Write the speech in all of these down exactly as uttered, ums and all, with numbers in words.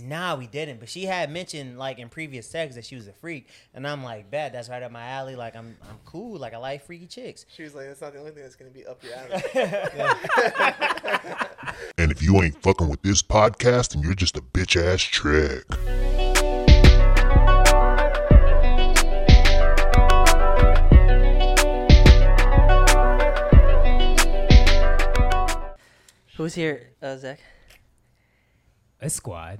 Nah, we didn't. But she had mentioned, like, in previous texts that she was a freak. And I'm like, bet, that's right up my alley. Like, I'm I'm cool. Like, I like freaky chicks. She was like, that's not the only thing that's going to be up your alley. And if you ain't fucking with this podcast, then you're just a bitch-ass trick. Who's here, uh, Zach? A squad.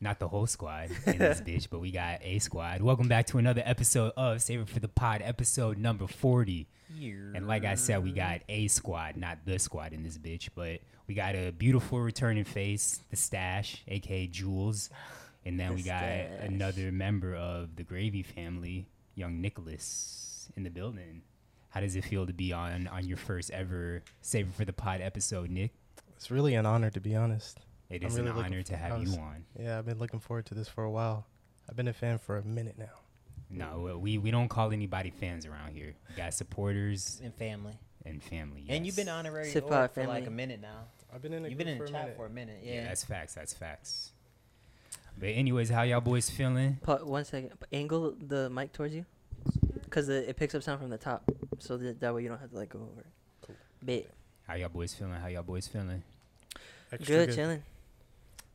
Not the whole squad in this bitch, but we got a squad. Welcome back to another episode of Save It for the Pod, episode number forty. Yeah. And like I said, we got a squad, not the squad in this bitch, but we got a beautiful returning face, the Stash, a k a. Jules. And then the we got stash. Another member of the Gravy family, young Nicholas, in the building. How does it feel to be on, on your first ever Save It for the Pod episode, Nick? It's really an honor, to be honest. It is really an honor to have you on. Yeah, I've been looking forward to this for a while. I've been a fan for a minute now. No, we we don't call anybody fans around here. We got supporters. And family. And family, yes. And you've been honorary for like a minute now. I've been in a You've been in the chat for a minute, yeah. Yeah, that's facts, that's facts. But anyways, how y'all boys feeling? Pa- one second. Angle the mic towards you. Because it picks up sound from the top. So that, that way you don't have to like go over it. Cool. Bit. How y'all boys feeling? How y'all boys feeling? Extra good, good. Chilling.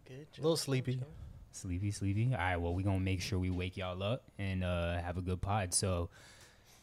Good. A little sleepy. Sleepy, sleepy. All right, well, we're going to make sure we wake y'all up and uh, have a good pod. So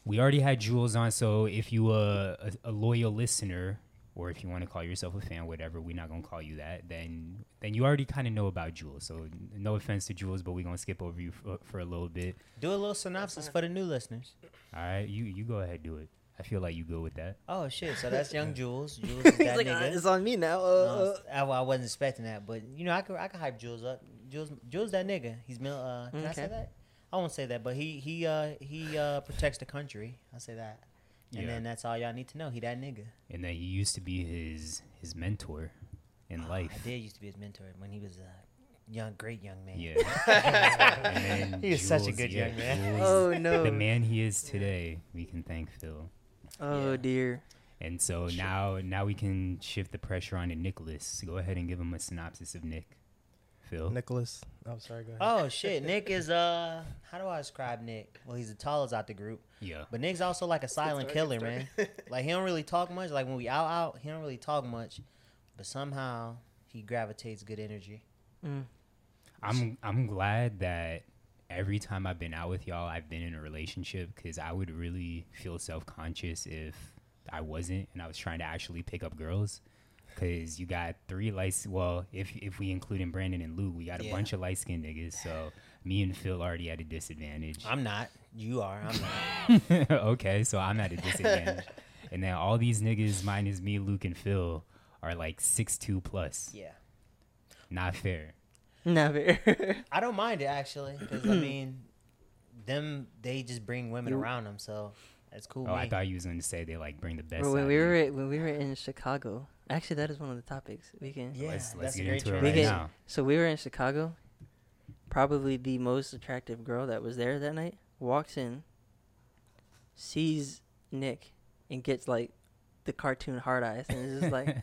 we already had Jules on, so if you uh, a, a loyal listener, or if you want to call yourself a fan, whatever, we're not going to call you that, then then you already kind of know about Jules. So no offense to Jules, but we're going to skip over you for, for a little bit. Do a little synopsis for the new listeners. All right, you, you go ahead, do it. I feel like you good with that. Oh, shit. So that's young Jules. Jules is that He's like, nigga. Uh, it's on me now. Uh, no, I, I wasn't expecting that. But, you know, I could, I could hype Jules up. Jules, Jules that nigga. He's mil- uh, Can okay. I say that? I won't say that. But he he uh, he uh, protects the country. I'll say that. And yeah. Then that's all y'all need to know. He that nigga. And then he used to be his, his mentor in oh, life. I did used to be his mentor when he was a young, great young man. Yeah. And then he was Jules, such a good yeah, young man. Jules, oh, no. The man he is today, we can thank Phil. Oh, yeah. Dear. And so sure. now now we can shift the pressure on to Nicholas. Go ahead and give him a synopsis of Nick. Phil. Nicholas. Oh, sorry. Go ahead. Oh, shit. Nick is, uh, how do I describe Nick? Well, he's the tallest out the group. Yeah. But Nick's also like a silent killer, man. Like, he don't really talk much. Like, when we out, out, he don't really talk much. But somehow, he gravitates good energy. Mm. I'm I'm glad that every time I've been out with y'all, I've been in a relationship, because I would really feel self-conscious if I wasn't and I was trying to actually pick up girls, because you got three lights. Well, if if we include in Brandon and Lou, we got a yeah. bunch of light-skinned niggas, so me and Phil already at a disadvantage. I'm not. You are. I'm not. Okay, so I'm at a disadvantage. And then all these niggas, minus me, Luke, and Phil, are like six two plus. Yeah. Not fair. Never. I don't mind it, actually, because I mean, them they just bring women around them, so that's cool. Oh, me. I thought you was going to say they like bring the best. Well, when we were at, when we were in Chicago, actually, that is one of the topics we can. Yeah, let's, let's get into it right can, now. So we were in Chicago. Probably the most attractive girl that was there that night walks in, sees Nick, and gets like the cartoon hard eyes, and is just like.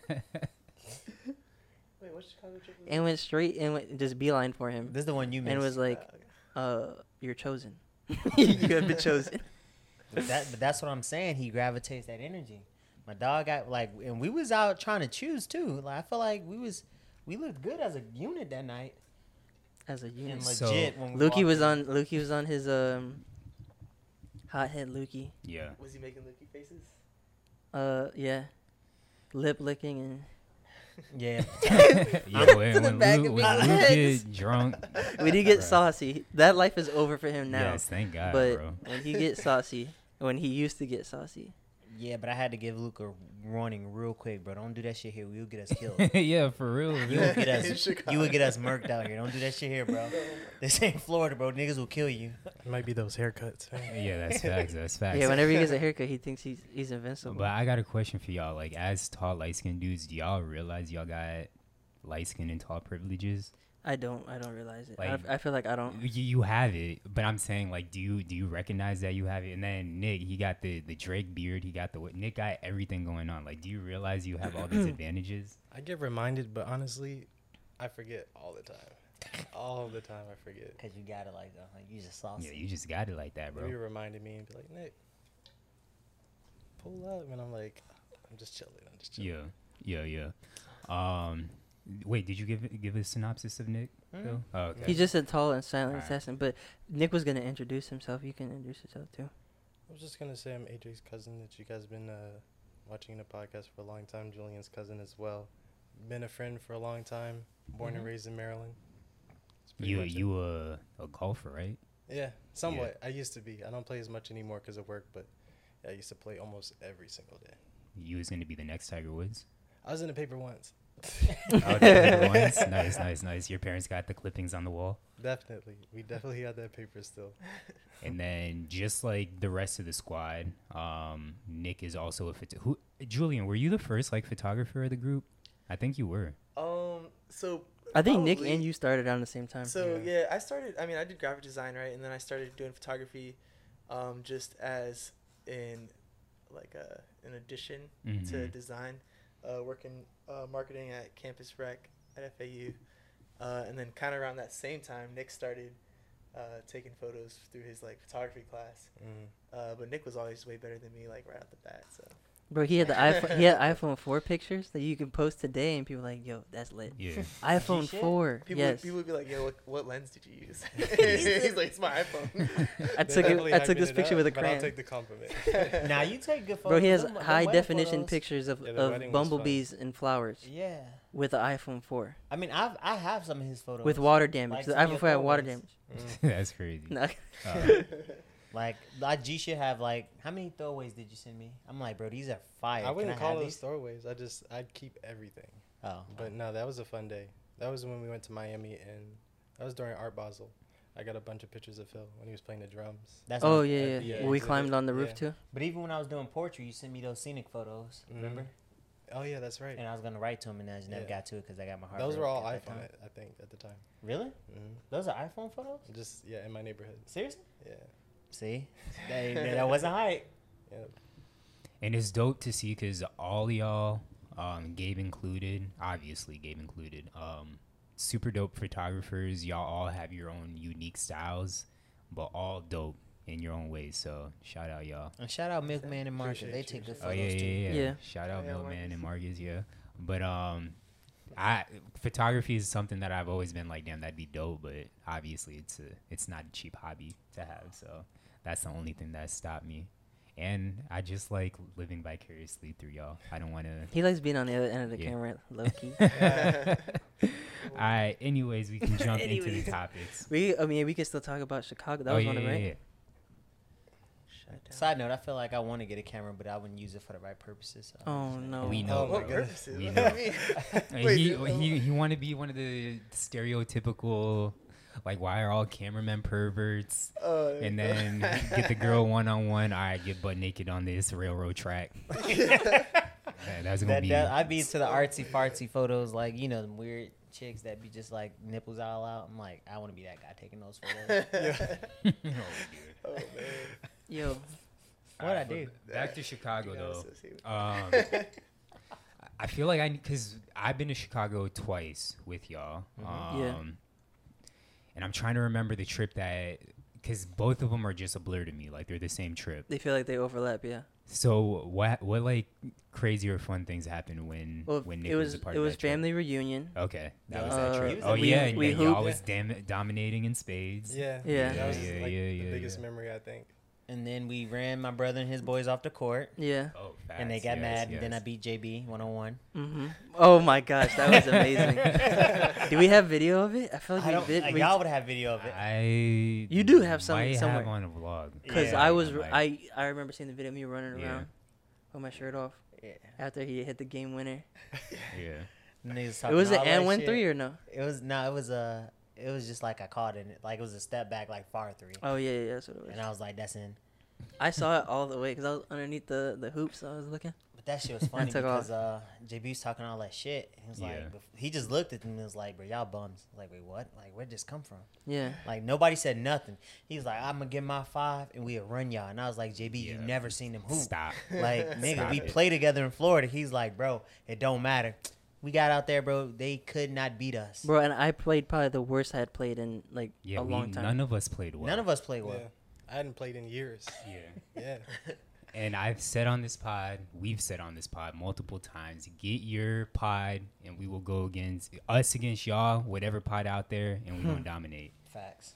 Wait, what's Chicago trip? And went straight and went just beeline for him. This is the one you missed. And was like, uh, you're chosen. You have been chosen. But, that, but that's what I'm saying. He gravitates that energy. My dog got like, and we was out trying to choose too. Like I feel like we was, we looked good as a unit that night. As a unit, and legit. So, when we Lukey was in. on. Lukey was on his um. Hothead Lukey. Yeah. Was he making Lukey faces? Uh yeah, lip licking and. Yeah. Yo, to the back Luke, of when Luke get drunk. When he gets saucy, that life is over for him now. Yes, thank God, but bro. When he gets saucy, when he used to get saucy. Yeah, but I had to give Luke a warning real quick, bro. Don't do that shit here. We'll get us killed. Yeah, for real. You would get us, you would get us murked out here. Don't do that shit here, bro. This ain't Florida, bro. Niggas will kill you. It might be those haircuts. Right? Yeah, that's facts. That's facts. Yeah, whenever he gets a haircut, he thinks he's he's invincible. But I got a question for y'all. Like, as tall, light-skinned dudes, do y'all realize y'all got light-skinned and tall privileges? I don't. I don't realize it. Like, I, I feel like I don't. You, you have it, but I'm saying, like, do you do you recognize that you have it? And then Nick, he got the, the Drake beard. He got the Nick got everything going on. Like, do you realize you have all these advantages? I get reminded, but honestly, I forget all the time. All the time, I forget. Because you got it like that. Like you just saucy. Yeah, you just got it like that, bro. You reminded me and be like, Nick, pull up. And I'm like, I'm just chilling. I'm just chilling. Yeah, yeah, yeah. Um, wait, did you give give a synopsis of Nick? Mm. Phil? Oh, okay. He's just a tall and silent right. assassin. But Nick was going to introduce himself. You can introduce yourself, too. I was just going to say I'm A J's cousin that you guys have been uh, watching the podcast for a long time. Julian's cousin as well. Been a friend for a long time. Born mm-hmm. and raised in Maryland. You you were a, a golfer, right? Yeah, somewhat. Yeah. I used to be. I don't play as much anymore because of work, but I used to play almost every single day. You was going to be the next Tiger Woods? I was in the paper once. Oh, the paper once? Nice, nice, nice. Your parents got the clippings on the wall? Definitely. We definitely got that paper still. And then just like the rest of the squad, um, Nick is also a photo- who Julian, were you the first like photographer of the group? I think you were. Um, so... I think Probably. Nick and you started around the same time. So, yeah. yeah, I started, I mean, I did graphic design, right? And then I started doing photography um, just as in, like, a, an addition mm-hmm. to design, uh, working uh, marketing at Campus Rec at F A U. Uh, and then kind of around that same time, Nick started uh, taking photos through his, like, photography class. Mm-hmm. Uh, but Nick was always way better than me, like, right off the bat, so... Bro, he had the iPhone. He had iPhone four pictures that you can post today, and people are like, "Yo, that's lit." Yeah. iPhone four. People, yes. People would be like, "Yo, what, what lens did you use?" He's like, "It's my iPhone." I took it, I took this picture up, with a crayon. I'll take the compliment. Now nah, you take good photos. Bro, he has the, high the definition photos. Pictures of, yeah, of bumblebees and flowers. Yeah. With an iPhone four. I mean, I've I have some of his photos with water damage. Like, the iPhone four had water damage. Mm. That's crazy. Nah. Uh, Like, I G should have, like, how many throwaways did you send me? I'm like, bro, these are fire. I wouldn't I call those these? throwaways. I just, I'd keep everything. Oh. But, no, that was a fun day. That was when we went to Miami, and that was during Art Basel. I got a bunch of pictures of Phil when he was playing the drums. That's oh, yeah, yeah. yeah. Well, we climbed on the roof, yeah. too. But even when I was doing poetry, you sent me those scenic photos, mm-hmm. remember? Oh, yeah, that's right. And I was going to write to him, and I just never yeah. got to it because I got my heart. Those were all iPhone, at, I think, at the time. Really? Mm-hmm. Those are iPhone photos? Just, yeah, in my neighborhood. Seriously? Yeah. See, that, that wasn't hype. Yep. And it's dope to see because all y'all, um, Gabe included, obviously Gabe included, um, super dope photographers. Y'all all have your own unique styles, but all dope in your own ways. So shout out y'all. And shout out Milkman and Marcus. Appreciate they take good photos oh, yeah, yeah, yeah. too. Yeah. Shout out yeah, Milkman and Marcus. Yeah. But um, I photography is something that I've always been like, damn, that'd be dope. But obviously, it's a it's not a cheap hobby to have. So. That's the only thing that stopped me. And I just like living vicariously through y'all. I don't want to... He likes being on the other end of the yeah. camera, low-key. All right. Anyways, we can jump into the topics. We, I mean, we can still talk about Chicago. That oh, was yeah, one of them, right? Yeah, yeah. Side note, I feel like I want to get a camera, but I wouldn't use it for the right purposes. So oh, no. We know. Oh, what purposes? We know. Wait, he he, he want to be one of the stereotypical... Like, why are all cameramen perverts? Uh, and then get the girl one-on-one. All right, get butt naked on this railroad track. Yeah, that's gonna that, be. That, I'd be to the artsy-fartsy photos, like, you know, them weird chicks that be just, like, nipples all out. I'm like, I want to be that guy taking those photos. Yeah. Oh, man. Yo. What'd right, I do? Back to Chicago, though. Um, I feel like I... Because I've been to Chicago twice with y'all. Mm-hmm. Um, yeah. And I'm trying to remember the trip that, because both of them are just a blur to me. Like, they're the same trip. They feel like they overlap, yeah. So, what, what like, crazy or fun things happened when, well, when Nick was, was a part of that It was family trip? Reunion. Okay. That uh, was that trip. Was oh, we, yeah. And we y'all was dam- dominating in spades. Yeah. Yeah. That was, yeah, like, yeah, yeah, the biggest yeah. memory, I think. And then we ran my brother and his boys off the court. Yeah. Oh, facts, and they got yes, mad, yes. and then I beat J B one-on-one. Mm-hmm. Oh, my gosh. That was amazing. Do we have video of it? I feel like I we did. Like y'all would have video of it. I you do have something somewhere. I have on a vlog. Because yeah, I was, like, I, I remember seeing the video of me running yeah. around with my shirt off yeah. after he hit the game winner. Yeah. And was it was an and win three or no? It was no. It was a. It was just like I caught it. Like it was a step back, like far three. Oh yeah, yeah, that's what it was. And I was like, that's in. I saw it all the way because I was underneath the the hoops. So I was looking. But that shit was funny because uh, J B was talking all that shit. He was yeah. like, he just looked at me and was like, "Bro, y'all bums." Like, wait, what? Like, where'd this come from? Yeah. Like nobody said nothing. He was like, "I'm gonna get my five and we'll run y'all." And I was like, "J B, yeah. you never seen them hoop. Stop. Like, nigga, Stop we it. play together in Florida." He's like, "Bro, it don't matter." we got out there, bro. They could not beat us, bro. And I played probably the worst I had played in like yeah, a we, long time. None of us played well. None of us played well. Yeah. I hadn't played in years. Yeah, yeah. And I've said on this pod, we've said on this pod multiple times, get your pod, and we will go against us against y'all, whatever pod out there, and we're hmm. gonna dominate. Facts.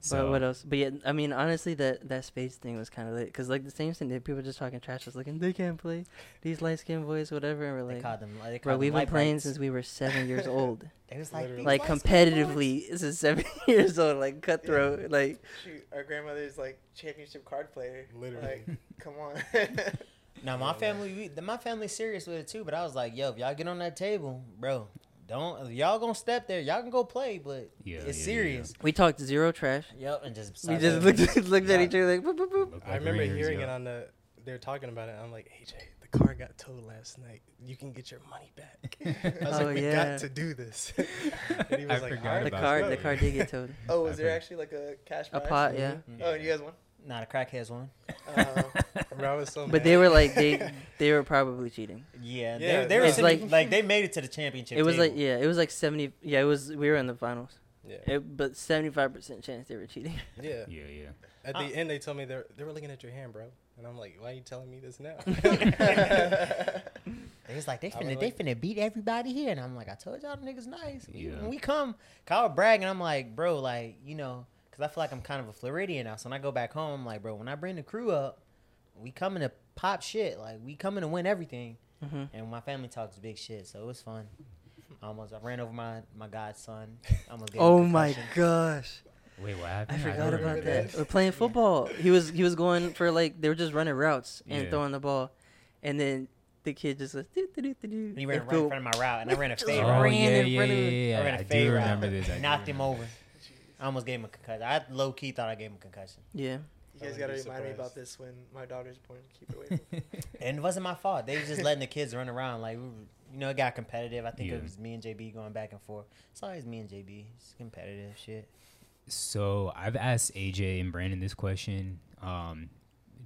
So but what else? But yeah, I mean, honestly, that, that space thing was kind of lit. Because, like, the same thing, that people were just talking trash. I was like, they can't play. These light-skinned boys, whatever. And we're like, they them, they bro, we've been playing lights. Since we were seven years old. It was like, like competitively, this is seven years old, like, cutthroat. Yeah. Like, shoot, our grandmother's, like, championship card player. Literally. Like, come on. Now, my family, we, my family's serious with it, too. But I was like, yo, if y'all get on that table, bro. Don't y'all gonna step there? Y'all can go play, but yeah, it's yeah, serious. Yeah. We talked zero trash. Yep, and just we just looked, looked yeah. at each other like. Boop, boop, boop. Like I remember hearing it on the. They were talking about it. I'm like, A J, the car got towed last night. You can get your money back. I was oh, like, we yeah. got to do this. And he was I like, forgot the car. It. The car did get towed. Oh, was I there forgot. actually like a cash prize? A pot, yeah. Mm-hmm. Oh, you guys won. Not a crackhead's one. Uh, I was so but they were like they they were probably cheating. Yeah, yeah they, they were like like they made it to the championship. It was table. like yeah, it was like seventy. Yeah, it was we were in the finals. Yeah, it, but seventy five percent chance they were cheating. Yeah, yeah, yeah. At the uh, end, they told me they were, they were looking at your hand, bro, and I'm like, why are you telling me this now? They was like they finna like, they finna beat everybody here, and I'm like, I told y'all the niggas nice. Yeah. When we come, Kyle bragging, I'm like, bro, like you know. I feel like I'm kind of a Floridian now. So when I go back home, I'm like, bro, when I bring the crew up, we coming to pop shit. Like, we coming to win everything. Mm-hmm. And my family talks big shit, so it was fun. Almost, I ran over my, my godson. Almost gave oh, my gosh. Wait, what happened? I forgot I about that. We're playing football. Yeah. He was he was going for, like, they were just running routes and yeah. throwing the ball. And then the kid just like, doo, doo, doo, doo, doo. And he ran right in front of my route, and I ran a fade route. Oh, yeah, yeah, yeah. I ran a fade route. Knocked him over. I almost gave him a concussion. I low-key thought I gave him a concussion. Yeah. You guys got to remind me about this when my daughter's born. Keep it away from And it wasn't my fault. They were just letting the kids run around. Like, we were, you know, it got competitive. I think yeah. it was me and J B going back and forth. It's always me and J B. It's competitive shit. So I've asked A J and Brandon this question. Um,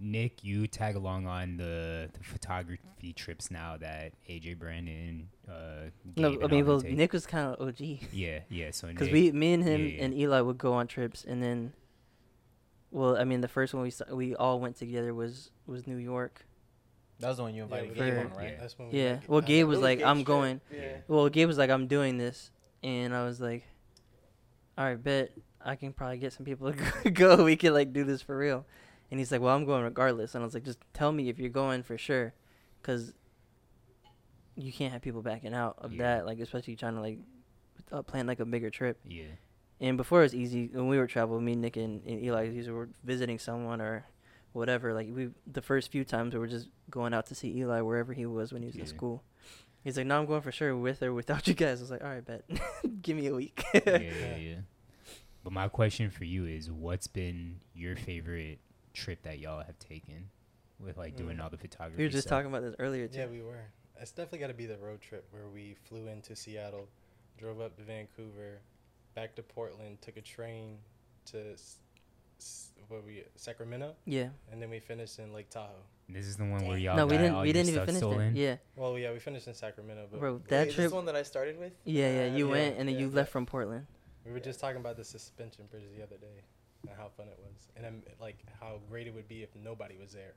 Nick, you tag along on the, the photography trips now that A J, Brandon, uh, no, I mean, well, take. Nick was kind of O G. Yeah, yeah. So because we, me and him yeah, yeah. and Eli would go on trips, and then, well, I mean, the first one we saw, we all went together was was New York. That was the one you invited yeah, Gabe on, right? Yeah. That's when we yeah. Well, Gabe was like, "I'm going." Yeah. Well, Gabe was like, "I'm doing this," and I was like, "All right, bet I can probably get some people to go. We can like do this for real." And he's like, well, I'm going regardless. And I was like, just tell me if you're going for sure. Because you can't have people backing out of yeah. that. Like, especially trying to, like, uh, plan, like, a bigger trip. Yeah. And before it was easy, when we were traveling, me, Nick, and, and Eli, we were visiting someone or whatever. Like, we the first few times we were just going out to see Eli wherever he was when he was yeah. in school. He's like, no, I'm going for sure with or without you guys. I was like, all right, bet. Give me a week. yeah, yeah, yeah. But my question for you is, what's been your favorite trip that y'all have taken with like doing mm. all the photography we were just stuff. talking about this earlier too. yeah we were It's definitely got to be the road trip where we flew into Seattle, drove up to Vancouver, back to Portland, took a train to s- s- what we Sacramento yeah and then we finished in Lake Tahoe. This is the one where y'all no we didn't we didn't even finish it. yeah well yeah we finished in Sacramento but bro that wait, trip the one that I started with yeah yeah you uh, went yeah, and then yeah, you left from Portland. We were yeah. just talking about the suspension bridge the other day and how fun it was, and I'm, like how great it would be if nobody was there.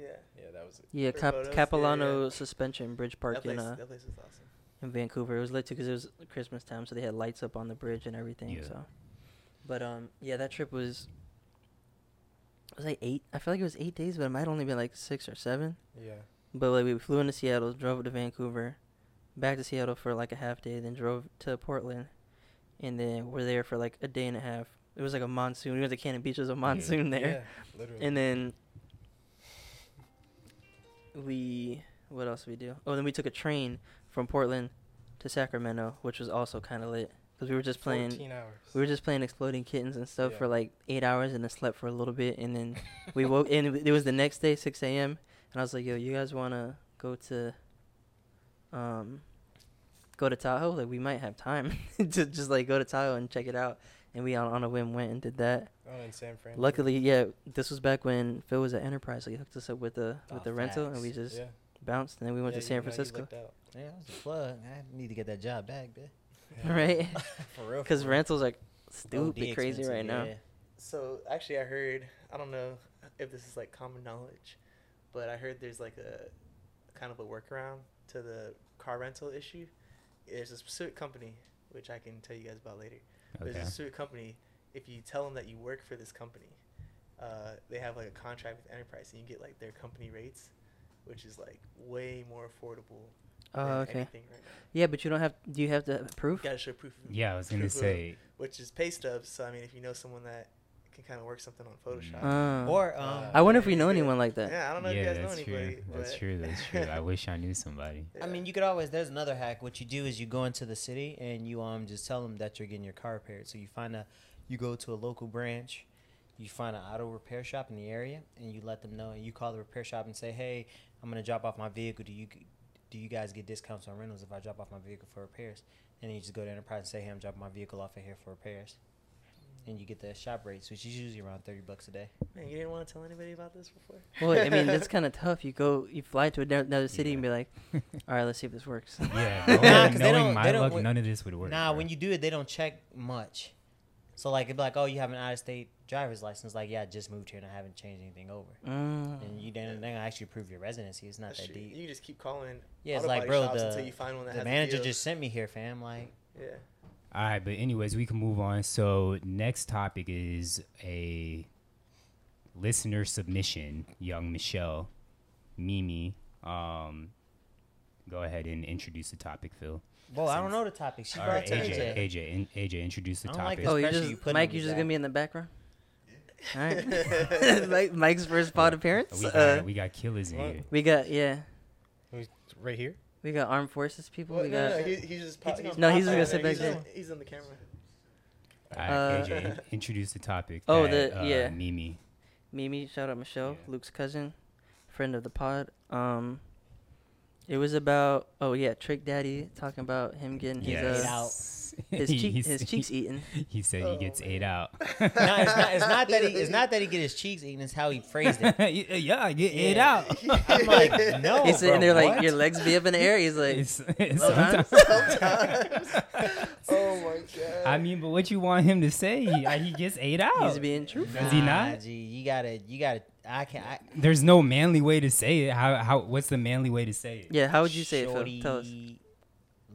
Yeah, yeah, that was. Yeah, Cap- Capilano yeah, yeah. Suspension Bridge Park that place, in uh, that place is awesome. In Vancouver. It was lit too because it was Christmas time, so they had lights up on the bridge and everything. Yeah. So, but um, yeah, that trip was. It was like eight. I feel like it was eight days, but it might only be like six or seven. Yeah. But like we flew into Seattle, drove to Vancouver, back to Seattle for like a half day, then drove to Portland, and then we're there for like a day and a half. It was like a monsoon. We went to Cannon Beach. There was a monsoon yeah. there. Yeah, literally. And then we, what else did we do? Oh, then we took a train from Portland to Sacramento, which was also kind of lit. Because we were just playing. fourteen hours We were just playing Exploding Kittens and stuff yeah. for like eight hours and then slept for a little bit. And then we woke, and it was the next day, six a.m. And I was like, yo, you guys want to go to, um, go to Tahoe? Like, we might have time to just like go to Tahoe and check it out. And we on, on a whim went and did that. Oh, in San Fran. Luckily, yeah, this was back when Phil was at Enterprise. So he hooked us up with the with oh, the facts. rental, and we just yeah. bounced, and then we went yeah, to San Francisco. Yeah, that was a plug. I need to get that job back, bitch. Yeah. Right? For real. Because rentals are stupid crazy right yeah. now. So, actually, I heard, I don't know if this is, like, common knowledge, but I heard there's, like, a kind of a workaround to the car rental issue. There's a specific company, which I can tell you guys about later. Okay. There's a specific company. If you tell them that you work for this company, uh, they have, like, a contract with Enterprise, and you get, like, their company rates, which is, like, way more affordable. Oh, uh, okay. Right yeah, but you don't have, do you have to have proof? You gotta show proof. Yeah, I was gonna say. Of, which is pay stubs, so, I mean, if you know someone that can kind of work something on Photoshop. Uh, or, um, I wonder if we know anyone like that. Yeah, I don't know yeah, if you guys know true. anybody. That's true, that's true. I wish I knew somebody. Yeah. I mean, you could always, there's another hack. What you do is you go into the city and you um just tell them that you're getting your car repaired. So you find a, you go to a local branch. You find an auto repair shop in the area, and you let them know, and you call the repair shop and say, hey, I'm going to drop off my vehicle. Do you do you guys get discounts on rentals if I drop off my vehicle for repairs? And then you just go to Enterprise and say, hey, I'm dropping my vehicle off of here for repairs. And you get the shop rates, which is usually around thirty bucks a day. Man, you didn't want to tell anybody about this before? Well, I mean, that's kind of tough. You go, you fly to another city yeah. and be like, all right, let's see if this works. Yeah, no, nah, knowing they don't, my they don't, luck, w- none of this would work. Nah, bro. When you do it, they don't check much. So, like, it'd be like, oh, you have an out-of-state driver's license. Like, yeah, I just moved here and I haven't changed anything over. Mm. And you didn't, they're going to actually prove your residency. It's not That's that true. deep. You can just keep calling. Yeah, it's like, bro, the, until you find one that the has manager just sent me here, fam. Like, yeah. All right, but anyways, we can move on. So, next topic is a listener submission. Young Michelle, Mimi, um, go ahead and introduce the topic, Phil. Well, I don't know the topic. She brought right, to A J. A J, in, A J, introduce the I don't topic. Like oh, you just, you Mike, you just going to be in the background? All right. Mike, Mike's first pod appearance. We got, uh, we got killers in here. We got, yeah. Right here? We got armed forces people. Well, we no, got, no, he, he's just pop, he's No, he's going to sit back there. He's on the camera. All right, uh, A J, introduce the topic. Oh, that, the, uh, yeah. Mimi. Mimi, shout out Michelle, yeah. Luke's cousin, friend of the pod. Um... It was about, oh, yeah, Trick Daddy talking about him getting yes. his, uh, his, cheek, his cheeks eaten. He said oh, he gets man. ate out. no, it's not, it's not that he It's not that he get his cheeks eaten. It's how he phrased it. yeah, I get yeah. ate out. I'm like, no, it's, bro, And they're what? like, your legs be up in the air. He's like, it's, it's sometimes. sometimes. Oh, my God. I mean, but what you want him to say? He, he gets ate out. He's being truthful. Nah, Is he not? Gee, you got to, you got to. I can't. I, There's no manly way to say it. How? How? What's the manly way to say it? Yeah. How would you say Shorty it? Phil? Tell us.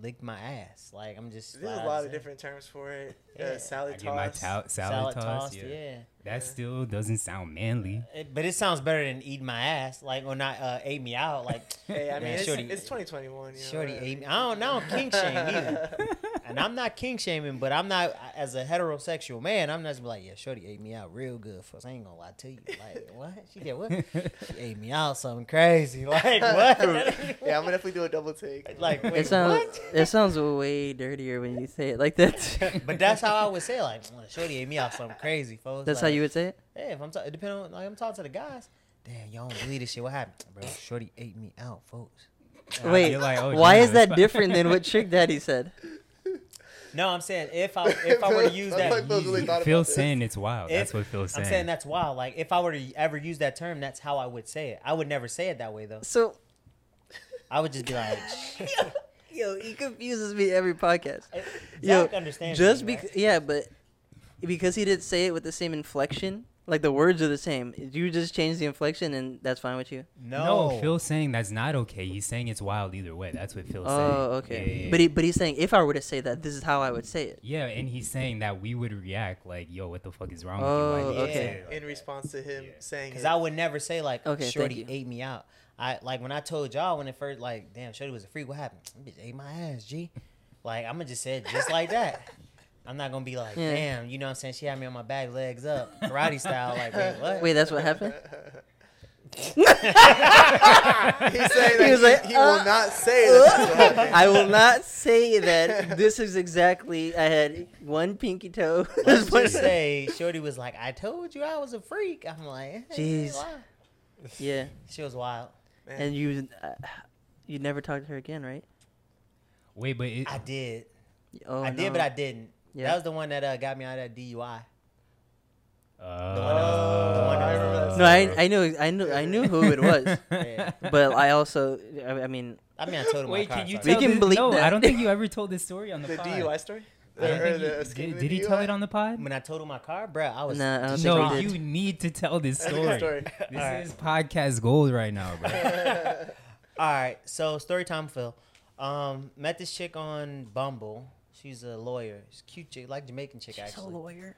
Licked my ass. Like I'm just. There's a lot of in. different terms for it. Yeah. Uh, salad I toss. Get my ta- salad, salad toss. toss yeah. yeah. That yeah. still doesn't sound manly. It, but it sounds better than eat my ass. Like or not uh, ate me out. Like. Hey, I mean, man, it's, Shorty, it's twenty twenty-one. You know, Shorty right? ate me. I don't. I don't kink shame either. And I'm not kink shaming, but I'm not as a heterosexual man. I'm not just like, yeah, Shorty ate me out real good. For us. I ain't gonna lie to you. Like what? She did what? She ate me out something crazy. Like what? Yeah, I'm gonna definitely do a double take. Like wait, it sounds, what? It sounds way dirtier when you say it like that. But that's how I would say it. Like Shorty ate me out something crazy, folks. That's like, how you would say it. Yeah, if I'm ta- depending on like I'm talking to the guys. Damn, y'all don't believe this shit. What happened, bro? Shorty ate me out, folks. Uh, Wait, like, oh, why is that different than what Trick Daddy said? No, I'm saying if I if I were to use that, like really Phil's saying this. It's wild. If, that's what Phil's saying. I'm saying that's wild. Like if I were to ever use that term, that's how I would say it. I would never say it that way though. So I would just be like, yo, yo, he confuses me every podcast. Zach yo, understands. Just me, beca- right? yeah, but because he didn't say it with the same inflection. Like, the words are the same. You just change the inflection, and that's fine with you? No. No, Phil's saying that's not okay. He's saying it's wild either way. That's what Phil's oh, saying. Oh, okay. Yeah, yeah, yeah. But he, but he's saying, if I were to say that, this is how I would say it. Yeah, and he's saying that we would react like, yo, what the fuck is wrong oh, with you? Like, okay. Yeah, like in response to him yeah. saying Because I would never say, like, okay, Shorty ate me out. I Like, when I told y'all when it first, like, damn, Shorty was a freak, what happened? Bitch ate my ass, G. Like, I'm going to just say it just like that. I'm not going to be like, yeah. damn, you know what I'm saying? She had me on my back, legs up, karate style. Like, wait, what? Wait, that's what happened? He's saying that he, he, like, he uh, will not say that. Uh, I will not say that. This is exactly, I had one pinky toe. Let's just say, Shorty was like, I told you I was a freak. I'm like, hey, jeez. Yeah. She was wild. Man. And you uh, you never talked to her again, right? Wait, but it- I did. Oh, I no. did, but I didn't. Yeah. That was the one that uh, got me out of that D U I. Uh, the one that was, the one that was, Uh, no, I I knew I knew I knew who it was, yeah. But I also I, I mean I mean I told him. Wait, my can you tell we can believe no, that. I don't think you ever told this story on the, the pod. D U I story. Or the, he, did, did he tell it on the pod? When I told him my car, bro, I was nah, I don't no. Think you need to tell this story. story. This All is right. podcast gold right now, bro. All right, so story time, Phil. Um, met this chick on Bumble. She's a lawyer. She's a cute chick, like Jamaican chick. She's actually. She's a lawyer.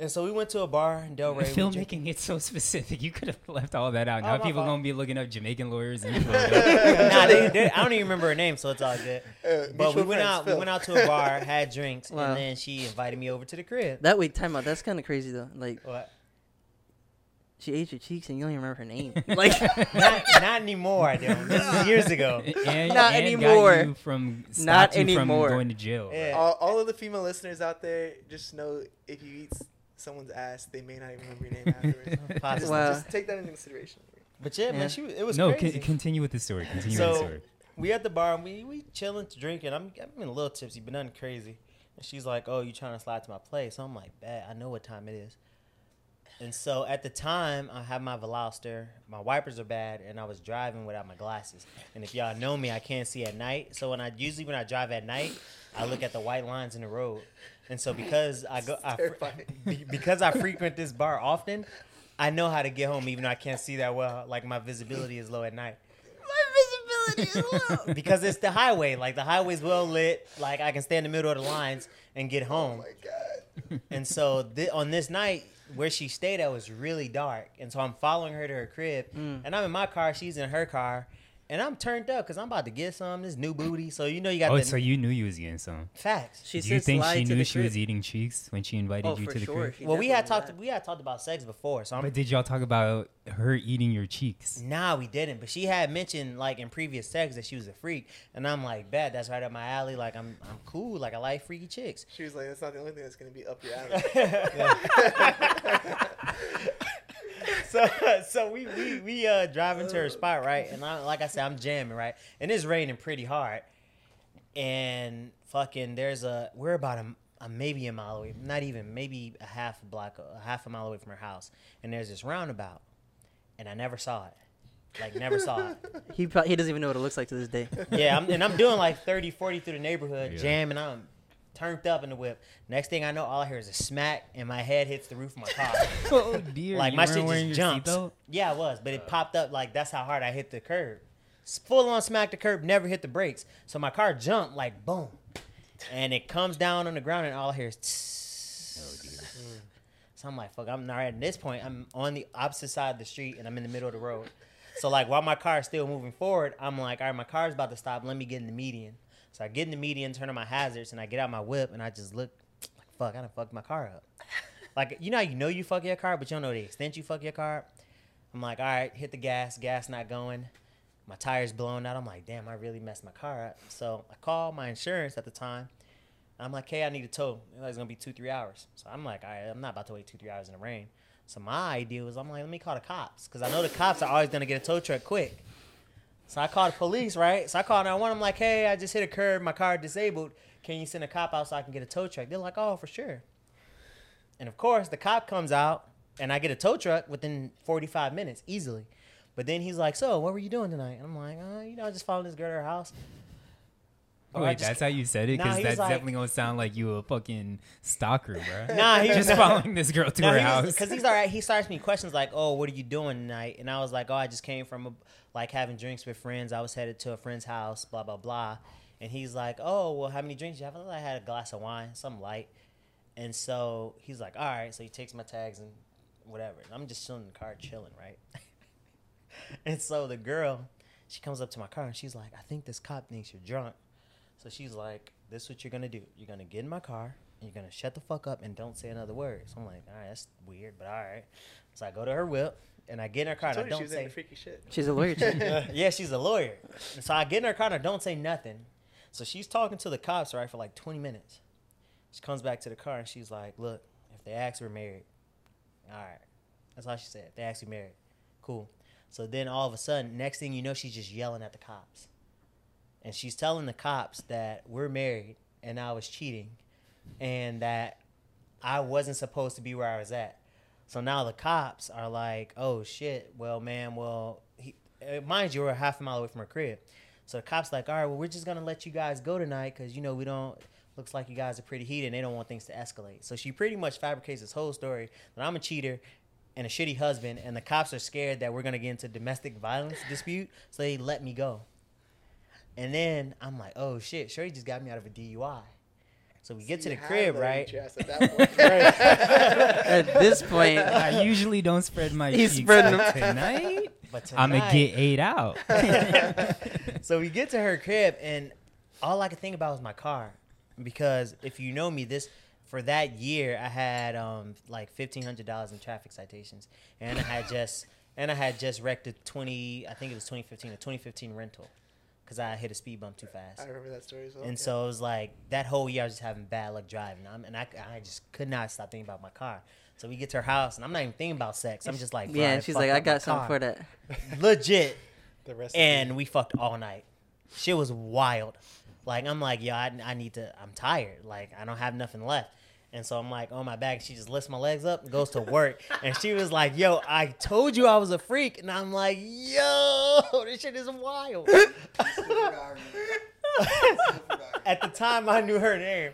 And so we went to a bar in Delray. Phil making it so specific. You could have left all that out. Now oh, people are going to be looking up Jamaican lawyers. And nah, they, they, I don't even remember her name, so it's all good. Uh, but we went friends, out Phil. We went out to a bar, had drinks, wow. and then she invited me over to the crib. That wait, time out. That's kind of crazy, though. Like, what? She ate your cheeks and you don't even remember her name. Like, not, not anymore, I don't. This is years ago. And, not and anymore. Got you from, not you anymore. From going to jail. Yeah. Right? All, all of the female listeners out there, just know if you eat someone's ass, they may not even remember your name afterwards. Possibly. Wow. Just take that into consideration. But yeah, yeah. man, she it was no, crazy. No, c- continue with the story. Continue so with the story. We at the bar and we we chilling, drinking. I'm I'm a little tipsy, but nothing crazy. And she's like, "Oh, you trying to slide to my place?" So I'm like, "Bad. I know what time it is." And so at the time, I have my Veloster, my wipers are bad, and I was driving without my glasses. And if y'all know me, I can't see at night. So when I usually when I drive at night, I look at the white lines in the road. And so because I go, I, because I frequent this bar often, I know how to get home, even though I can't see that well. Like my visibility is low at night. My visibility is low because it's the highway. Like the highway's well lit. Like I can stay in the middle of the lines and get home. Oh my God! And so th- on this night. Where she stayed at was really dark, and so I'm following her to her crib, mm. and I'm in my car, she's in her car, and I'm turned up because I'm about to get some this new booty. So you know you got. Oh, the so you knew you was getting some. Facts. She Do you think she knew she crib. was eating cheeks when she invited oh, you for to the sure. crib? She well, we had talked. To, we had talked about sex before. So I'm, but did y'all talk about her eating your cheeks? Nah, we didn't. But she had mentioned like in previous sex that she was a freak, and I'm like, bet that's right up my alley. Like I'm, I'm cool. Like I like freaky chicks. She was like, that's not the only thing that's gonna be up your alley. So so we we, we uh, driving to her spot, right? And I, like I said, I'm jamming, right? And it's raining pretty hard. And fucking there's a, we're about a, a maybe a mile away, not even, maybe a half block, a half a mile away from her house. And there's this roundabout. And I never saw it. Like, never saw it. He probably, he doesn't even know what it looks like to this day. Yeah, I'm, and I'm doing like thirty, forty through the neighborhood, yeah. jamming. I'm turned up in the whip. Next thing I know, all I hear is a smack, and my head hits the roof of my car. Oh, dear. Like, you my shit just jumps. Yeah, I was, but it uh, popped up. Like, that's how hard I hit the curb. Full on smack the curb, never hit the brakes. So my car jumped, like, boom. And it comes down on the ground, and all I hear is tss. Oh, dear. So I'm like, fuck, I'm not right. At this point, I'm on the opposite side of the street, and I'm in the middle of the road. So, like, while my car is still moving forward, I'm like, all right, my car's about to stop. Let me get in the median. So I get in the median, turn on my hazards, and I get out my whip, and I just look like, fuck, I done fucked my car up. Like, you know how you know you fuck your car, but you don't know the extent you fuck your car up? I'm like, all right, hit the gas. Gas not going. My tire's blown out. I'm like, damn, I really messed my car up. So I call my insurance at the time. I'm like, hey, I need a tow. It's going to be two, three hours. So I'm like, all right, I'm not about to wait two, three hours in the rain. So my idea was I'm like, let me call the cops because I know the cops are always going to get a tow truck quick. So I called the police, right? So I called nine one one. I'm like, hey, I just hit a curb. My car disabled. Can you send a cop out so I can get a tow truck? They're like, oh, for sure. And, of course, the cop comes out, and I get a tow truck within forty-five minutes easily. But then he's like, so what were you doing tonight? And I'm like, oh, you know, I just followed this girl to her house. Or Wait, just, that's how you said it? Because nah, that's like, definitely going to sound like you a fucking stalker, bro. Nah, he's just nah, following this girl to nah, her house. Because he's all right. He starts me questions like, oh, what are you doing tonight? And I was like, oh, I just came from, a, like, having drinks with friends. I was headed to a friend's house, blah, blah, blah. And he's like, oh, well, how many drinks did you have? I had a glass of wine, something light. And so he's like, all right. So he takes my tags and whatever. And I'm just chilling in the car, chilling, right? And so the girl, she comes up to my car, and she's like, I think this cop thinks you're drunk. So she's like, this is what you're going to do. You're going to get in my car, and you're going to shut the fuck up and don't say another word. So I'm like, all right, that's weird, but all right. So I go to her whip, and I get in her car, and I don't say. Freaky shit. She's a lawyer. Yeah, she's a lawyer. And so I get in her car, and I don't say nothing. So she's talking to the cops, right, for like twenty minutes. She comes back to the car, and she's like, look, if they ask, we're married. All right. That's all she said. If they ask, we're married. Cool. So then all of a sudden, next thing you know, she's just yelling at the cops. And she's telling the cops that we're married and I was cheating and that I wasn't supposed to be where I was at. So now the cops are like, oh, shit, well, man, well, he, mind you, we're a half a mile away from her crib. So the cops like, all right, well, we're just going to let you guys go tonight because, you know, we don't – looks like you guys are pretty heated and they don't want things to escalate. So she pretty much fabricates this whole story that I'm a cheater and a shitty husband, and the cops are scared that we're going to get into a domestic violence dispute, so they let me go. And then I'm like, oh, shit, Shorty just got me out of a D U I. So we get See, to the crib, right? At, that point. At this point, I usually don't spread my cheeks tonight, but tonight I'm gonna get ate out. So we get to her crib, and all I could think about was my car, because if you know me, this for that year I had um, like fifteen hundred dollars in traffic citations, and I had just and I had just wrecked a twenty, I think it was twenty fifteen, a twenty fifteen rental. Because I hit a speed bump too fast. I remember that story as well. And yeah. so it was like, that whole year I was just having bad luck driving. I'm, and I, I just could not stop thinking about my car. So we get to her house, and I'm not even thinking about sex. I'm just like, yeah, and she's like, I got something for that. Legit. The rest and of we fucked all night. Shit was wild. Like, I'm like, yo, I, I need to, I'm tired. Like, I don't have nothing left. And so I'm like, on my back, she just lifts my legs up and goes to work. And she was like, yo, I told you I was a freak. And I'm like, yo, this shit is wild. At the time, I knew her name.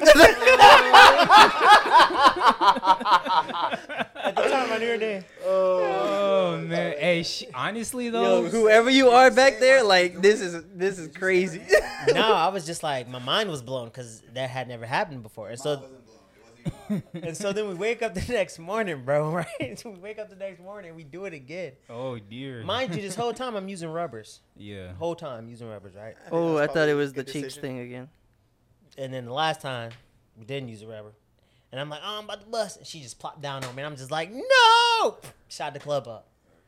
At the time, I knew her name. Oh, oh man. Hey, she, honestly, though. Yo, whoever you are back there, like, this is this is crazy. No, I was just like, my mind was blown because that had never happened before. And so... and so then we wake up the next morning, bro, right? So we wake up the next morning and we do it again. Oh, dear. Mind you, this whole time I'm using rubbers. Yeah. The whole time I'm using rubbers, right? I oh, I thought it was the decision. Cheeks thing again. And then the last time, we didn't use a rubber. And I'm like, oh, I'm about to bust. And she just plopped down on me. And I'm just like, no! Shot the club up.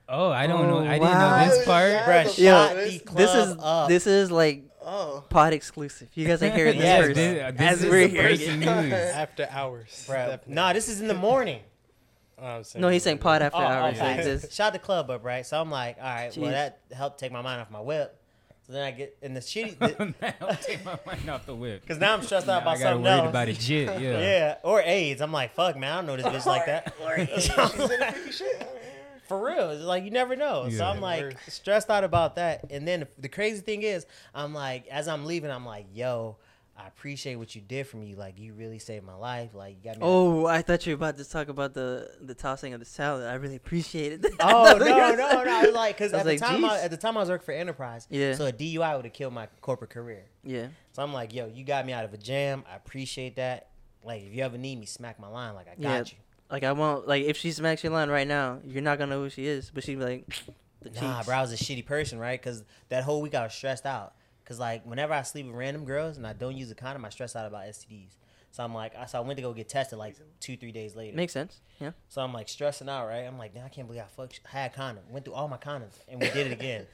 Oh, I don't oh, know. I wow. didn't know this part. Bro, shot Yo, the club this is, up. This is like... Oh. Pod exclusive. You guys are hearing this yes, first. This, this As is we're hearing news. After hours. Bro. Nah, this is in the morning. Oh, no, he's saying pod after oh, hours. Okay. Shot the club up, right? So I'm like, all right, Jeez. Well, that helped take my mind off my whip. So then I get in the shitty. The, that helped take my mind off the whip. Because now I'm stressed now out about something else. I got worried about a jit, yeah. Yeah, or AIDS. I'm like, fuck, man, I don't know this bitch like that. Or AIDS. She's in a freaky shit. For real. It's like, you never know. Yeah, so I'm like works. Stressed out about that. And then the, the crazy thing is, I'm like, as I'm leaving, I'm like, yo, I appreciate what you did for me. Like, you really saved my life. Like, you got me. Oh, I thought you were about to talk about the, the tossing of the salad. I really appreciated that. Oh, no, no, no. Like, because at, like, at the time I was working for Enterprise, yeah. So a D U I would have killed my corporate career. Yeah. So I'm like, yo, you got me out of a jam. I appreciate that. Like, if you ever need me, smack my line. Like, I got yeah. you. Like, I won't, like, if she smacks your line right now, you're not going to know who she is. But she'd be like, the nah, cheeks. Bro, I was a shitty person, right? Because that whole week I was stressed out. Because, like, whenever I sleep with random girls and I don't use a condom, I stress out about S T Ds. So I'm like, so I went to go get tested, like, two, three days later. Makes sense, yeah. So I'm, like, stressing out, right? I'm like, damn, I can't believe I fucked, I had a condom. Went through all my condoms, and we did it again.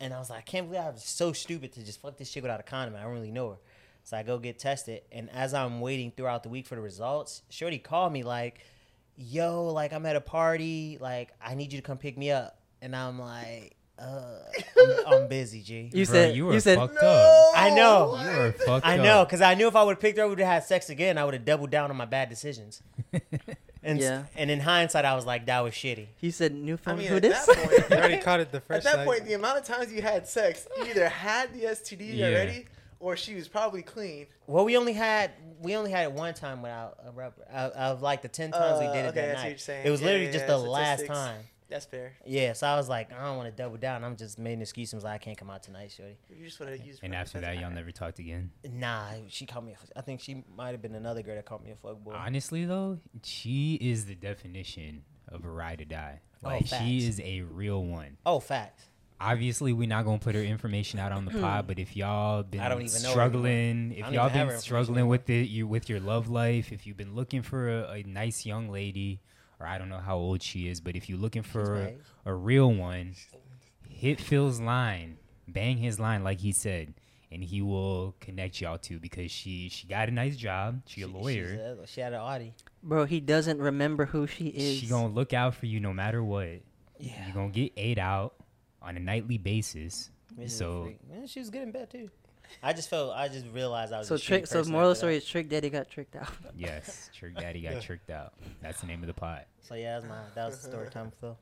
And I was like, I can't believe I was so stupid to just fuck this shit without a condom. I don't really know her. So I go get tested, and as I'm waiting throughout the week for the results, Shorty called me, like, yo, like, I'm at a party, like, I need you to come pick me up. And I'm like, uh, I'm, I'm busy, G. You Bro, said, you were you said, fucked no, up. I know. You were fucked I up. I know, because I knew if I would have picked her up, we would have had sex again. I would have doubled down on my bad decisions. And yeah. and in hindsight, I was like, that was shitty. He said, new phone, I mean, who this? Point, you already caught it the first time. At that night. Point, the amount of times you had sex, you either had the S T D yeah. already, or she was probably clean. Well, we only had we only had it one time without a rubber. Out of like the ten times uh, we did it okay, that that's night, what you're saying. It was yeah, literally yeah, just yeah, the statistics. Last time. That's fair. Yeah, so I was like, I don't want to double down. I'm just making excuses. Like, I can't come out tonight, shorty. You just want to use. And after that, y'all never talked again. Nah, she called me. A, I think she might have been another girl that called me a fuckboy. Honestly, though, she is the definition of a ride or die. Like, oh, facts. She is a real one. Oh, facts. Obviously, we're not going to put her information out on the pod, but if y'all been struggling, if y'all been struggling with it, you with your love life, if you've been looking for a, a nice young lady, or I don't know how old she is, but if you're looking for a, a real one, hit Phil's line, bang his line like he said, and he will connect y'all to because she, she got a nice job. She, she a lawyer. A, she had an Audi. Bro, he doesn't remember who she is. She going to look out for you no matter what. Yeah. You're going to get ate out on a nightly basis. Really so, man, she was good in bed too. I just felt, I just realized I was so a trick. So moral story is Trick Daddy got tricked out. Yes, Trick Daddy got tricked out. That's the name of the pod. So yeah, that was, my, that was the story time, Phil.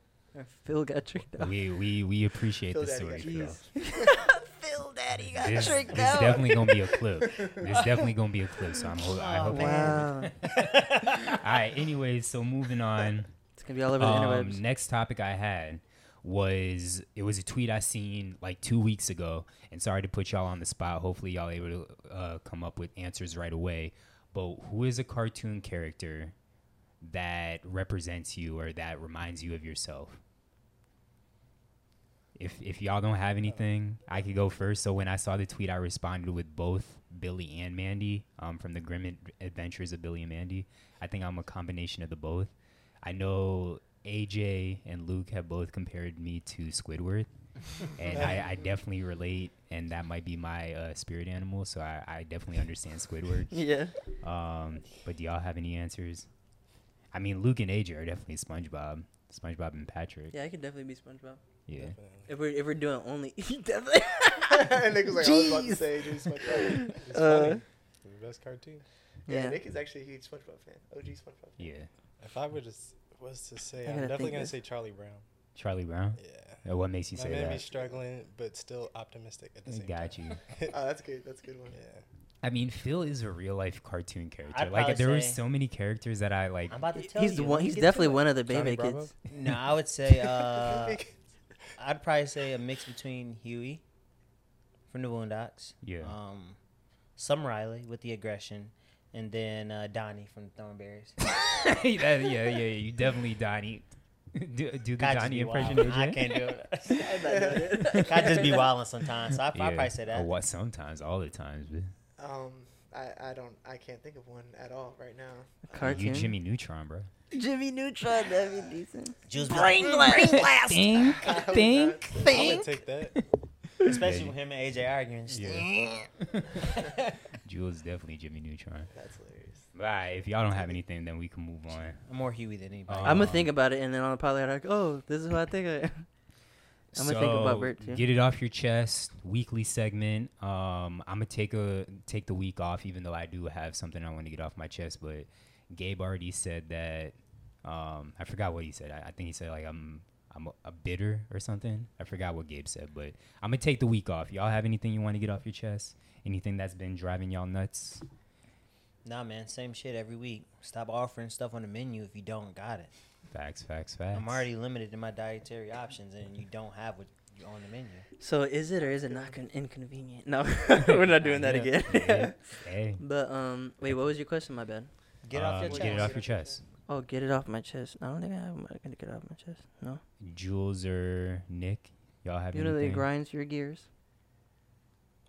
Phil got tricked out. We we we appreciate Phil the story, Phil. Phil Daddy got this, tricked this out. There's definitely gonna be a clip. There's definitely gonna be a clip. So I'm ho- oh, I hope. Wow. All right. Anyways, so moving on. It's gonna be all over um, the interwebs. Next topic I had was it was a tweet I seen like two weeks ago, and sorry to put y'all on the spot. Hopefully y'all able to uh, come up with answers right away. But who is a cartoon character that represents you or that reminds you of yourself? If if y'all don't have anything, I could go first. So when I saw the tweet, I responded with both Billy and Mandy um, from the Grim Adventures of Billy and Mandy. I think I'm a combination of the both. I know A J and Luke have both compared me to Squidward, and I, I definitely relate, and that might be my uh, spirit animal, so I, I definitely understand Squidward. Yeah. Um, but do y'all have any answers? I mean, Luke and A J are definitely SpongeBob. SpongeBob and Patrick. Yeah, I could definitely be SpongeBob. Yeah. Definitely. If we're if we're doing only definitely. And Nick was like, jeez. I was about to say, dude, SpongeBob. It's uh, funny. It's the best cartoon. Yeah. Yeah. Nick is actually a huge SpongeBob fan. O G SpongeBob. Fan. Yeah. If I were to was to say, I'm definitely gonna this. say Charlie Brown. Charlie Brown. Yeah. What makes you say that? That made me struggling, but still optimistic at the same Got time. Got you. Oh, that's good. That's a good one. Yeah. I mean, Phil is a real life cartoon character. I'd like there were so many characters that I like. I'm about to tell he's you. One, he's definitely one of the baby kids. No, I would say. Uh, I'd probably say a mix between Huey from the Boondocks, yeah, um, some Riley with the aggression, and then uh, Donnie from the Thornberrys. yeah, yeah, yeah, you definitely Donnie. Do, do the I'd Donnie impression. I can't do it. I just be wilding sometimes. So I yeah. probably say that. What sometimes, all the times. But. Um, I, I don't, I can't think of one at all right now. Cartoon. You Jimmy Neutron, bro. Jimmy Neutron, that'd be decent. Juice brain blast. blast. Think, think, think. I would take that. Especially yeah. with him and A J arguing. Yeah. Jules definitely Jimmy Neutron. That's hilarious. All right, if y'all don't have anything, then we can move on. I'm more Huey than anybody. Um, I'm going to think about it, and then I'll probably like, oh, this is what I think of. I'm so, gonna think about Bert too. Get it off your chest. Weekly segment. Um, I'm gonna take a take the week off, even though I do have something I want to get off my chest. But Gabe already said that. Um, I forgot what he said. I, I think he said like I'm I'm a, a bitter or something. I forgot what Gabe said. But I'm gonna take the week off. Y'all have anything you want to get off your chest? Anything that's been driving y'all nuts? Nah, man. Same shit every week. Stop offering stuff on the menu if you don't got it. Facts, facts, facts. I'm already limited to my dietary options, and you don't have what you on the menu. So is it or is it not con- inconvenient? No, we're not doing that again. yeah. hey. But um, wait, what was your question? My bad. Get uh, off your chest. Get it off your chest. Oh, get it off my chest. I don't think I have much to get off my chest. No. Jules or Nick, y'all have. Usually anything? Grinds your gears.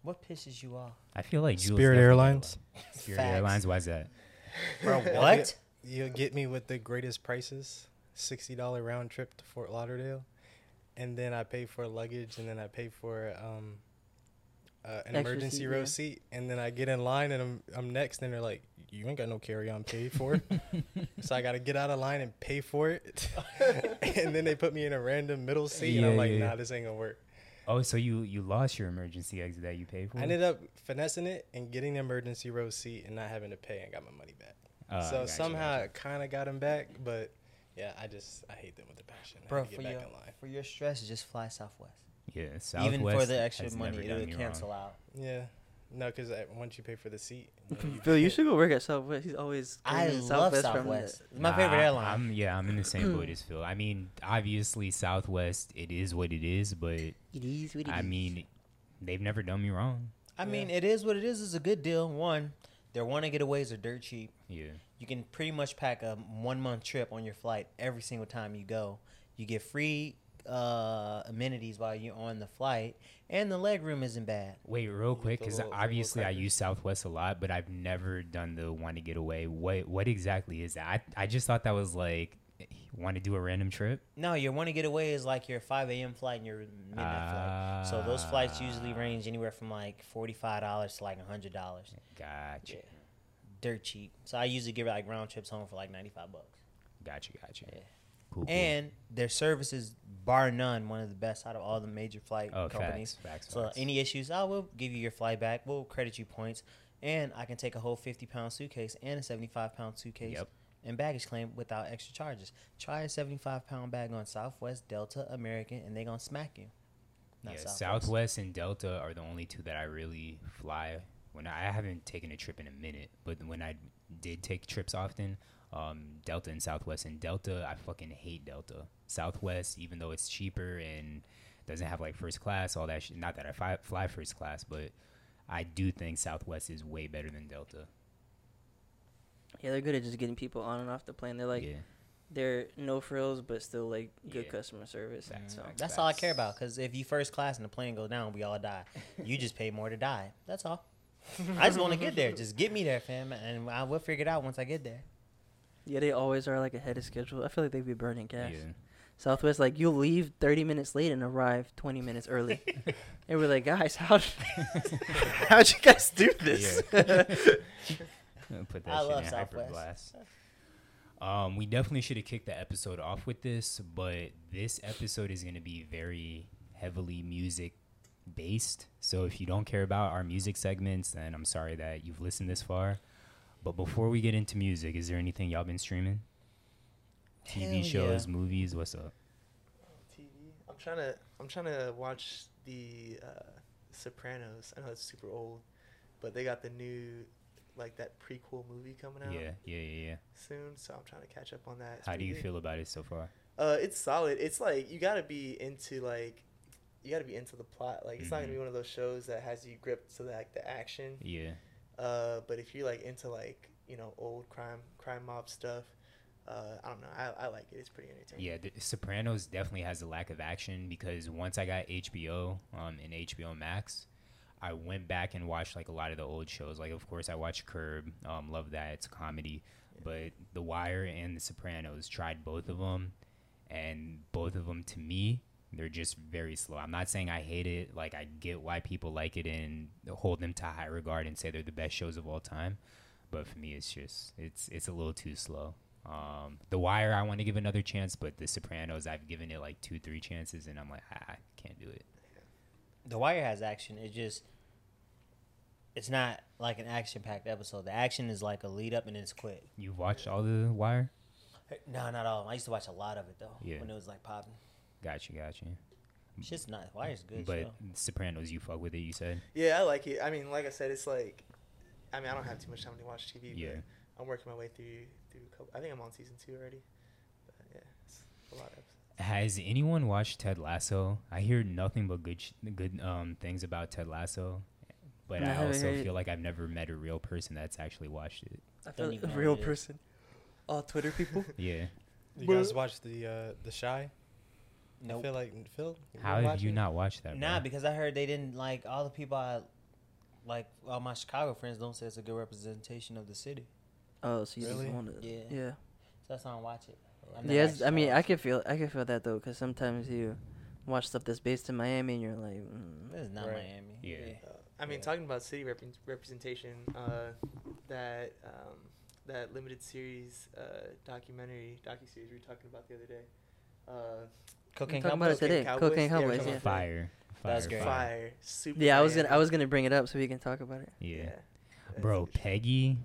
What pisses you off? I feel like Jules Spirit Airlines. Spirit facts. Airlines. Why's that? Bro, what? You'll get me with the greatest prices, sixty dollars round trip to Fort Lauderdale, and then I pay for luggage, and then I pay for um, uh, an extra emergency seat, row yeah. seat, and then I get in line, and I'm I'm next, and they're like, you ain't got no carry-on paid for. So I got to get out of line and pay for it, and then they put me in a random middle seat, yeah, and I'm like, yeah, nah, yeah. this ain't going to work. Oh, so you, you lost your emergency exit that you paid for? I ended up finessing it and getting the emergency row seat and not having to pay and got my money back. Uh, so gotcha, somehow gotcha. I kind of got them back, but yeah, I just I hate them with a passion. Bro, I have to get back your, in line. For your stress, just fly Southwest. Yeah, Southwest. Even for the extra money, it would cancel wrong. out. Yeah, no, because once you pay for the seat, you Phil, you should go work at Southwest. He's always I Southwest love Southwest. From my nah, favorite airline. I'm, yeah, I'm in the same boat as Phil. I mean, obviously Southwest, it is what it is, but it is what it I is. mean, they've never done me wrong. I yeah. mean, it is what it is. It's a good deal. One. Their wanna getaways are dirt cheap. Yeah, you can pretty much pack a one month trip on your flight every single time you go. You get free uh, amenities while you're on the flight, and the leg room isn't bad. Wait, real quick, because obviously I use Southwest a lot, but I've never done the wanna getaway. What what exactly is that? I I just thought that was like want to do a random trip. No, your wanna getaway is like your five a.m. flight and your midnight uh, flight. So those flights usually range anywhere from like forty-five dollars to like one hundred dollars. Gotcha. Yeah. Dirt cheap. So I usually give like round trips home for like ninety-five bucks. Gotcha, gotcha. Yeah. Cool, and cool. Their service is bar none one of the best out of all the major flight oh, companies. Facts, facts, so facts. Any issues, I will give you your flight back. We'll credit you points, and I can take a whole fifty pound suitcase and a seventy-five pound suitcase yep. and baggage claim without extra charges. Try a seventy-five pound bag on Southwest, Delta, American, and they gonna smack you. Not yeah, Southwest. Southwest and Delta are the only two that I really fly. When I, I haven't taken a trip in a minute, but when I did take trips often. Um, Delta and Southwest. And Delta, I fucking hate Delta. Southwest, even though it's cheaper and doesn't have like first class, all that shit. Not that I fi- fly first class, but I do think Southwest is way better than Delta. Yeah, they're good at just getting people on and off the plane. They're like, yeah. they're no frills, but still like good yeah. customer service. Facts, so. Facts, that's facts. All I care about. Because if you first class and the plane goes down, we all die. You just pay more to die. That's all. I just want to get there. Just get me there, fam, and I will figure it out once I get there. Yeah, they always are, like, ahead of schedule. I feel like they'd be burning gas. Yeah. Southwest, like, you'll leave thirty minutes late and arrive twenty minutes early. And we're like, guys, how'd, how'd you guys do this? Yeah. Put that I shit love in hyper-blast. Um, we definitely should have kicked the episode off with this, but this episode is going to be very heavily music-based. So if you don't care about our music segments, then I'm sorry that you've listened this far. But before we get into music, is there anything y'all been streaming? T V Hell shows, yeah. movies, what's up? T V. I'm trying to. I'm trying to watch the uh, Sopranos. I know it's super old, but they got the new, like that prequel movie coming out. Yeah, yeah, yeah, yeah. Soon, so I'm trying to catch up on that. It's How do you good. feel about it so far? Uh, it's solid. It's like you gotta be into like, you gotta be into the plot. Like it's mm-hmm. not gonna be one of those shows that has you gripped to like the action. Yeah. Uh, but if you're like into like you know old crime crime mob stuff, uh, I don't know. I I like it. It's pretty entertaining. Yeah, the Sopranos definitely has a lack of action because once I got H B O um and H B O Max, I went back and watched like a lot of the old shows. Like of course I watched Curb. Um, love that. It's a comedy. Yeah. But The Wire and The Sopranos, tried both of them, and both of them to me. They're just very slow. I'm not saying I hate it. Like, I get why people like it and hold them to high regard and say they're the best shows of all time. But for me, it's just, it's it's a little too slow. Um, The Wire, I want to give another chance, but The Sopranos, I've given it like two, three chances, and I'm like, I, I can't do it. The Wire has action. It just, it's not like an action-packed episode. The action is like a lead-up and it's quick. You've watched all The Wire? No, not all. I used to watch a lot of it, though, yeah. when it was like popping. Gotcha, gotcha. Shit's not Wire's good, but show. Sopranos, you fuck with it, you said? Yeah, I like it. I mean, like I said, it's like, I mean, I don't have too much time to watch T V, yeah. but I'm working my way through, through a couple, I think I'm on season two already, but yeah, it's a lot of episodes. Has anyone watched Ted Lasso? I hear nothing but good sh- good um things about Ted Lasso, but no, I also I feel like I've never met a real person that's actually watched it. I feel like a real person? All Twitter people? Yeah. You guys watch the uh, The Chi? Nope. I feel like Phil. How did you it? not watch that? Nah, bro? Because I heard they didn't like all the people. I like all my Chicago friends don't say it's a good representation of the city. Oh, so you really? just want to? Yeah, yeah. So that's why I don't watch it. Yes, I mean I can feel I can feel that though because sometimes you watch stuff that's based in Miami and you're like, mm, this is not right. Miami. Yeah. yeah. Uh, I mean, yeah. talking about city rep- representation, uh, that um, that limited series uh, documentary docu series we were talking about the other day. Uh, Cocaine Cowboys. Cocaine Cowboys. Cocaine Cowboys. Yeah. Fire. Fire. That was great. Fire. Super. Yeah, I was gonna, I was gonna bring it up so we can talk about it. Yeah, yeah. Bro, Peggy,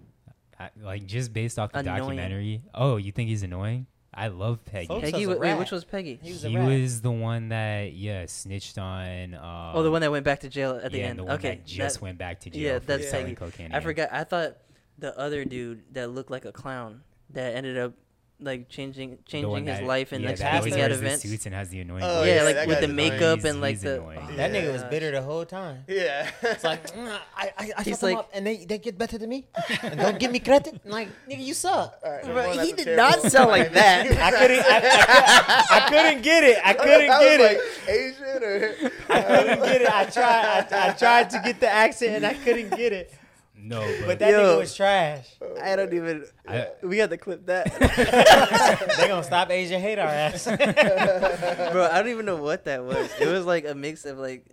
I, like just based off the annoying. documentary. Oh, you think he's annoying? I love Peggy. Folks Peggy, was wait, which was Peggy? He was, he was the one that yeah snitched on. Um, oh, the one that went back to jail at the yeah, end. The one okay, that just that, went back to jail. Yeah, for that's selling Peggy. Cocaine. I forgot. I thought the other dude that looked like a clown that ended up. Like changing, changing his that, life and yeah, like speaking at events. Suits and has the annoying oh, yeah, yeah, like with the makeup he's, and like the oh, yeah. that nigga was bitter the whole time. Yeah, it's like mm, I, I, I shut like, them up and they, they get better than me. And don't give me credit. I'm like nigga, you suck. All right, Bro, he did not sound like that. I couldn't, I, I, I couldn't get it. I couldn't I get it. Like, Asian or I couldn't get it. I tried, I, I tried to get the accent and I couldn't get it. No, but, but that yo, nigga was trash. I don't even. I, we got to clip that. They gonna stop Asian hate our ass, bro. I don't even know what that was. It was like a mix of like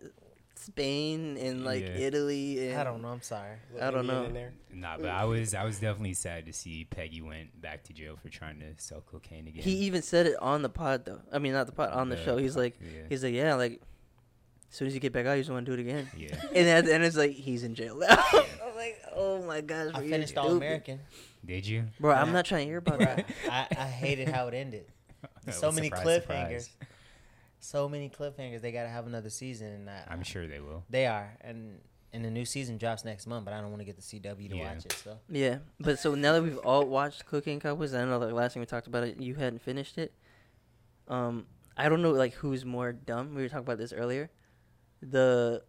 Spain and like yeah. Italy. And I don't know. I'm sorry. What I don't know. Nah, but I was I was definitely sad to see Peggy went back to jail for trying to sell cocaine again. He even said it on the pod though. I mean, not the pod, on the yeah. show. He's like, yeah. he's like, yeah, like as soon as you get back out, you just want to do it again. Yeah. And at the end, it's like he's in jail now. Yeah. I'm like, oh my gosh. I finished All American. Did you? Bro, yeah. I'm not trying to hear about that. I, I hated how it ended. So many surprise, cliffhangers. Surprise. So many cliffhangers. They got to have another season. And I, I'm sure they will. They are. And and the new season drops next month, but I don't want to get the C W to yeah. watch it. So yeah. But so now that we've all watched Cocaine Cowboys, I don't know, the last time we talked about it, you hadn't finished it. Um, I don't know, like, who's more dumb. We were talking about this earlier. The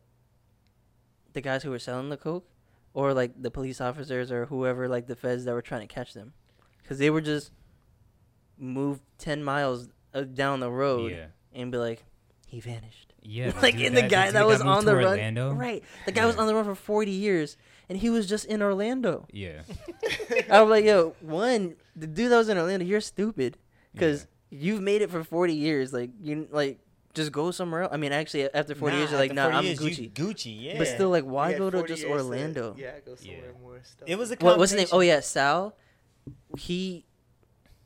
the guys who were selling the coke or, like, the police officers or whoever, like, the feds that were trying to catch them. Because they were just moved ten miles down the road. Yeah. And be like, he vanished. Yeah, like in the guy that was on the run, Orlando? Right? The guy yeah. was on the run for forty years, and he was just in Orlando. Yeah, I was like, yo, one, the dude that was in Orlando, you're stupid, because yeah. you've made it for forty years. Like you, like just go somewhere else. I mean, actually, after forty nah, years, you're like, nah, I'm years, Gucci. Gucci, yeah. But still, like, why go to just Orlando? To, yeah, go somewhere yeah. more stuff. It was a what, what's his name? Oh yeah, Sal. He.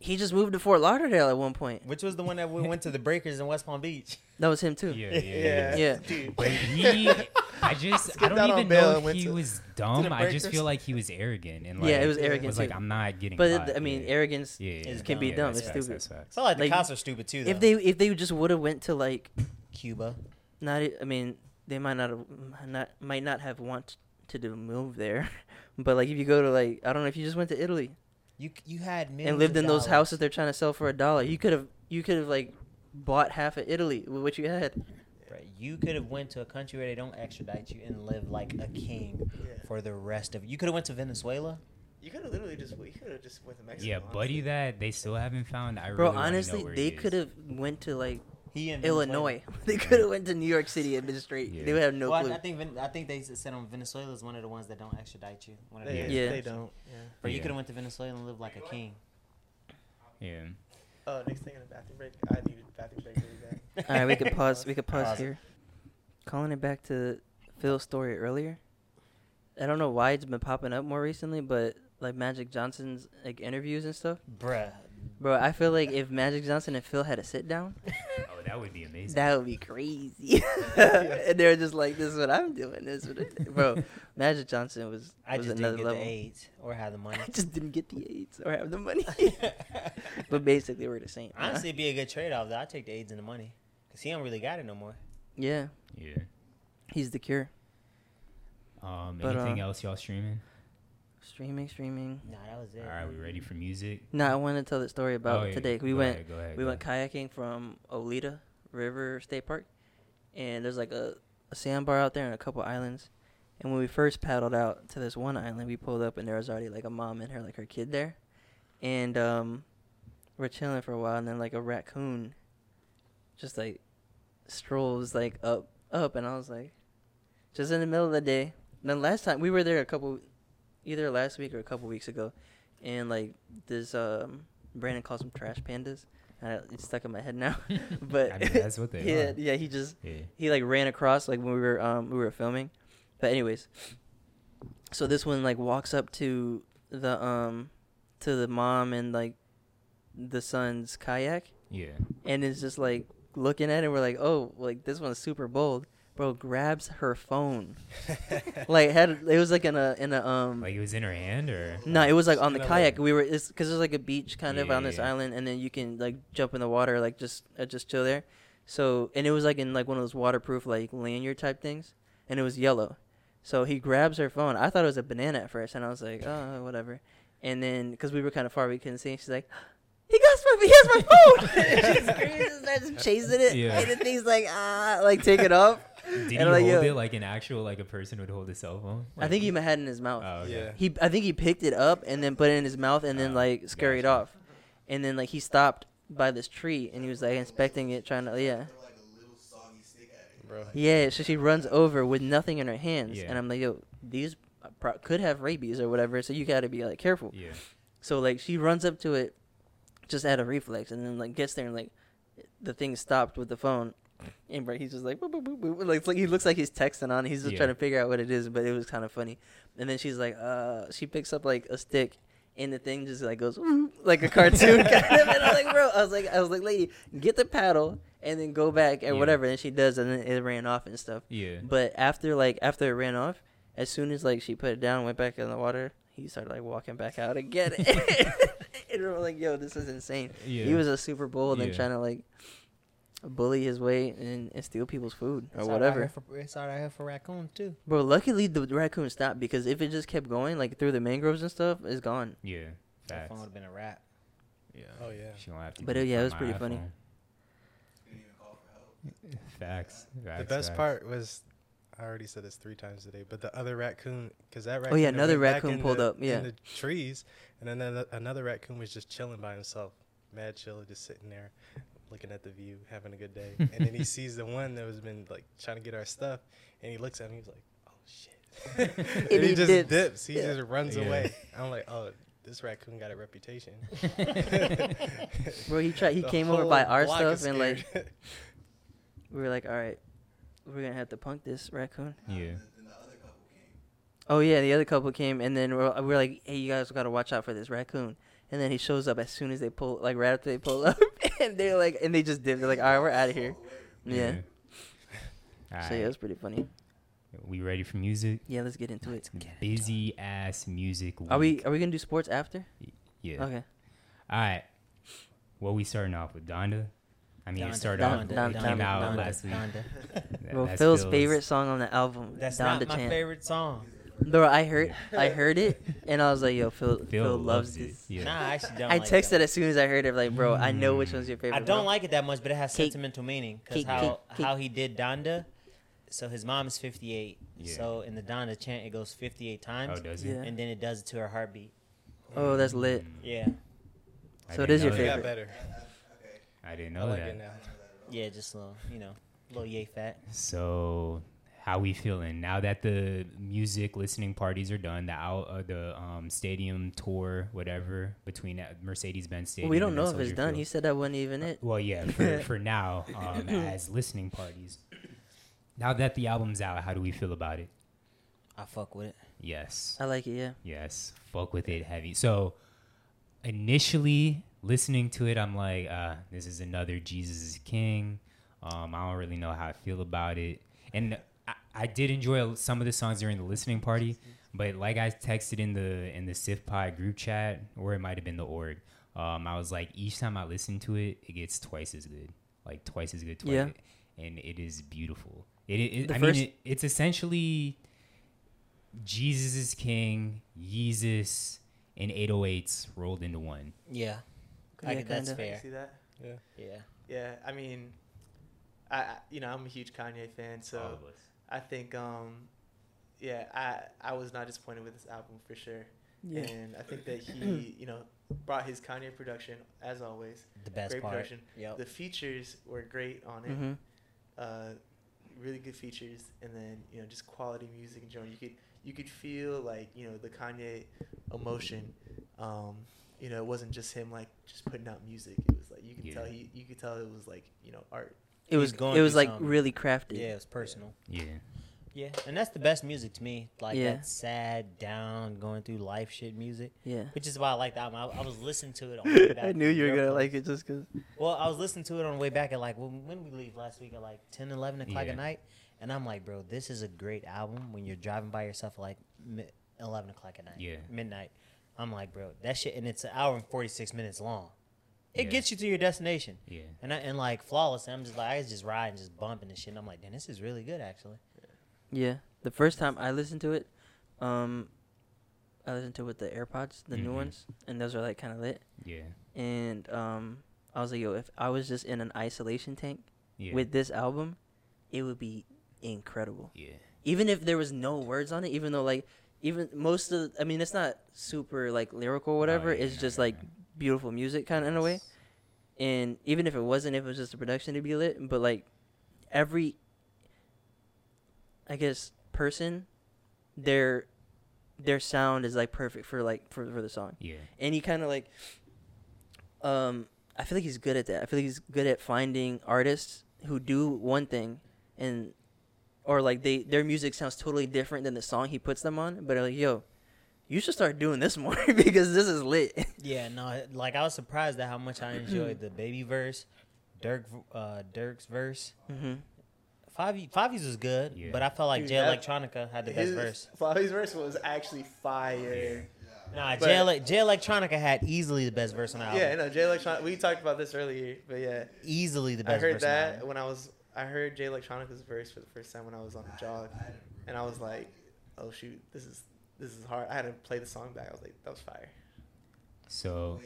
He just moved to Fort Lauderdale at one point. Which was the one that we went to the Breakers in West Palm Beach. That was him, too. Yeah, yeah, yeah. yeah. yeah. But he, I just, I don't even know if he was dumb. I just feel like he was arrogant. And like, yeah, it was arrogant, it was like, I'm not getting But, caught, it, I mean, yeah. arrogance yeah, yeah, can dumb. be yeah, dumb. It's facts, stupid. That's facts. It's not like the like, cops are stupid, too, though. If they, if they just would have went to, like... Cuba. Not, I mean, they might not have, not, might not have wanted to move there. But, like, if you go to, like, I don't know, if you just went to Italy... You you had millions and lived in dollars. Those houses they're trying to sell for a dollar. You could have you could have like bought half of Italy with what you had. Right. You could have went to a country where they don't extradite you and live like a king yeah. for the rest of. You could have went to Venezuela. You could have literally just you could have just went to Mexico. Yeah, honestly. Buddy, that they still haven't found. I Bro, really honestly, know where they could have went to like he Illinois. They could have went to New York City and been straight. Yeah. They would have no well, clue. I, I think I think they said on Venezuela is one of the ones that don't extradite you. One of the yeah. yeah, they don't. Yeah. But yeah. you could have went to Venezuela and lived like a king. Yeah. Oh, next thing in the bathroom break. I needed a bathroom break really bad. All right, we could pause. We could pause awesome. here. Calling it back to Phil's story earlier. I don't know why it's been popping up more recently, but like Magic Johnson's like interviews and stuff. Bruh. Bro, I feel like if Magic Johnson and Phil had a sit down, oh, that would be amazing. That would be crazy. And they're just like, "This is what I'm doing." This, is what I'm doing. Bro, Magic Johnson was, was I just another didn't get level. The AIDS or have the money. I just didn't get the AIDS or have the money. But basically, we're the same. Honestly, huh? It'd be a good trade-off. Though I take the AIDS and the money because he don't really got it no more. Yeah. Yeah. He's the cure. Um. But, anything uh, else y'all streaming? Streaming, streaming. Nah, that was it. All right, we ready for music? Nah, I want to tell the story about oh, yeah. today. We go went, ahead, go ahead, we go went ahead. kayaking from Olathe River State Park, and there's like a, a sandbar out there and a couple islands. And when we first paddled out to this one island, we pulled up and there was already like a mom and her like her kid there, and um, we're chilling for a while. And then like a raccoon, just like strolls like up, up, and I was like, just in the middle of the day. And then last time we were there a couple. Either last week or a couple weeks ago, and like this, um, Brandon calls them trash pandas. Uh, it's stuck in my head now, but I mean, that's what they yeah, are. Yeah, he just yeah. he like ran across like when we were um we were filming, but anyways, so this one like walks up to the um to the mom and like the son's kayak. Yeah, and is just like looking at it. We're like, oh, like this one's super bold. Bro grabs her phone, like had it was like in a in a um like it was in her hand or no nah, it was like on the kayak we were because there's like a beach kind yeah, of on this yeah. island and then you can like jump in the water like just uh, just chill there, so and it was like in like one of those waterproof like lanyard type things and it was yellow, so he grabs her phone. I thought it was a banana at first and I was like oh whatever, and then because we were kind of far we couldn't see and she's like. He got my, he has my phone. She screams and starts chasing it, yeah. and the thing's like ah, like take it off. Did he like, hold yo. it like an actual like a person would hold a cell phone? Like, I think he had it in his mouth. Oh, okay. yeah. He, I think he picked it up and then put it in his mouth and then oh, like scurried gotcha. off, and then like he stopped by this tree and he was like inspecting it, trying to yeah. Yeah, so she runs over with nothing in her hands, yeah. and I'm like, yo, these pro- could have rabies or whatever, so you got to be like careful. Yeah. So like she runs up to it. Just out of reflex, and then like gets there and like the thing stopped with the phone, And he's just like, boop, boop, boop, boop. Like, like he looks like he's texting on it. He's just yeah. trying to figure out what it is, but it was kind of funny. And then she's like, uh, she picks up like a stick, and the thing just like goes like a cartoon kind of. And I was like, bro, I was like, I was like, lady, get the paddle and then go back and yeah. whatever. And she does, and then it ran off and stuff. Yeah. But after like after it ran off, as soon as like she put it down, went back in the water, he started like walking back out again. And we're like, yo, this is insane. Yeah. He was a Super Bowl, yeah. then trying to like bully his way and, and steal people's food or it's whatever. It's all right here for raccoon too. Bro, luckily the raccoon stopped, because if it just kept going like through the mangroves and stuff, it's gone. Yeah, that phone would have been a wrap. Yeah. Oh yeah. She don't have to. But it, yeah, it was pretty iPhone. Funny. You didn't even call for help. Facts. Facts. The best facts. Part was, I already said this three times today, but the other raccoon, because that raccoon. Oh yeah, another raccoon pulled the, up. Yeah. In the trees, and then another, another raccoon was just chilling by himself, mad chill, just sitting there, looking at the view, having a good day. And then he sees the one that was been like trying to get our stuff, and he looks at him, he's like, oh shit. And, and he, he just dips, dips. He yeah. just runs yeah. away. I'm like, oh, this raccoon got a reputation. Bro, he tried he the came over by our stuff and like we were like, all right, we're gonna have to punk this raccoon. Yeah. Oh yeah, the other couple came, and then we're, we're like, hey, you guys gotta watch out for this raccoon. And then he shows up as soon as they pull, like right after they pull up, and they're like, and they just dip. They're like, all right, we're out of here. Yeah. yeah. So yeah, it was pretty funny. We ready for music? Yeah, let's get into it. Get Busy into it. Ass music. Week. Are we? Are we gonna do sports after? Yeah. Okay. All right. Well, we starting off with Donda. I mean, Donda. it started Donda. off. Donda. It Donda. came Donda. out Donda. last week. That, well, Phil's, Phil's favorite song on the album. That's Donda not my Chan. favorite song. Bro, I heard I heard it, and I was like, yo, Phil Phil, Phil loves this. Yeah. Nah, I actually don't I like texted that. as soon as I heard it, like, bro, I know which one's your favorite. I don't one. like it that much, but it has Cake. sentimental meaning. Because how, how he did Donda, so his mom is fifty-eight. Yeah. So in the Donda chant, it goes fifty-eight times. Oh, does it? Yeah. And then it does it to her heartbeat. Oh, that's lit. Yeah. I so it is your favorite. It got better. I didn't know I like that. It now. Yeah, just a little, you know, a little yay fat. So... How we feeling now that the music listening parties are done? The out, uh, the um, stadium tour, whatever, between Mercedes-Benz Stadium. Well, we don't know if it's done. Field. He said that wasn't even it. Uh, well, yeah, for, for now, um, as listening parties. Now that the album's out, how do we feel about it? I fuck with it. Yes. I like it. Yeah. Yes, fuck with it heavy. So, initially listening to it, I'm like, uh, this is another Jesus is King. Um, I don't really know how I feel about it, and. I did enjoy some of the songs during the listening party, but like I texted in the in the SIFPod group chat, or it might have been the org, um, I was like, each time I listen to it, it gets twice as good, like twice as good, twice yeah. and it is beautiful. It, it I first- mean, it, it's essentially Jesus is King, Yeezus, and eight oh eights rolled into one. Yeah, yeah I, that's fair. I see that? Yeah, yeah, yeah. I mean, I you know I'm a huge Kanye fan, so. All of us. I think, um, yeah, I, I was not disappointed with this album for sure. Yeah. And I think that he, you know, brought his Kanye production, as always. The best great part. Production. Yep. The features were great on it. Mm-hmm. Uh, really good features. And then, you know, just quality music in general. You could, you could feel like, you know, the Kanye emotion. Um, you know, it wasn't just him, like, just putting out music. It was like, you could yeah. tell he, you could tell it was like, you know, art. It was going. It was like something. Really crafted. Yeah, it was personal. Yeah. Yeah, and that's the best music to me. Like yeah. that sad, down, going through life shit music. Yeah. Which is why I like the album. I, I was listening to it on the way back. I knew you were going to like it just because. Well, I was listening to it on the way back at like, when, when we leave last week at like ten, eleven o'clock yeah. at night. And I'm like, bro, this is a great album when you're driving by yourself at like eleven o'clock at night. Yeah. Midnight. I'm like, bro, that shit, and it's an hour and forty-six minutes long. It yeah. gets you to your destination. Yeah. And I, and like flawless. And I'm just like, I was just riding, just bumping and shit. And I'm like, damn, this is really good actually. Yeah. The first time I listened to it, um, I listened to it with the AirPods, the mm-hmm. new ones. And those are like kind of lit. Yeah. And um, I was like, yo, if I was just in an isolation tank yeah. with this album, it would be incredible. Yeah. Even if there was no words on it, even though like, even most of, I mean, it's not super like lyrical or whatever. Oh, yeah, it's just yeah. like. Beautiful music kind of in a way, and even if it wasn't, if it was just a production, to be lit. But like every, I guess, person, their their sound is like perfect for like for, for the song. Yeah. And he kind of like, um, I feel like he's good at that. I feel like he's good at finding artists who do one thing, and or like they their music sounds totally different than the song he puts them on, but like, yo, you should start doing this more because this is lit. Yeah, no, like I was surprised at how much I enjoyed the Baby verse, Dirk, uh, Dirk's verse. Mm-hmm. Favi, Favi's was good, yeah. But I felt like Dude, Jay Electronica had the best verse. Favi's verse was actually fire. Yeah. Nah, but, Jay, Le- Jay Electronica had easily the best verse on the album. Yeah, no, Jay Electronica. We talked about this earlier, but yeah, easily the best. I heard verse that on when I was. I heard Jay Electronica's verse for the first time when I was on a jog, and I was like, "Oh shoot, this is this is hard." I had to play the song back. I was like, "That was fire." So.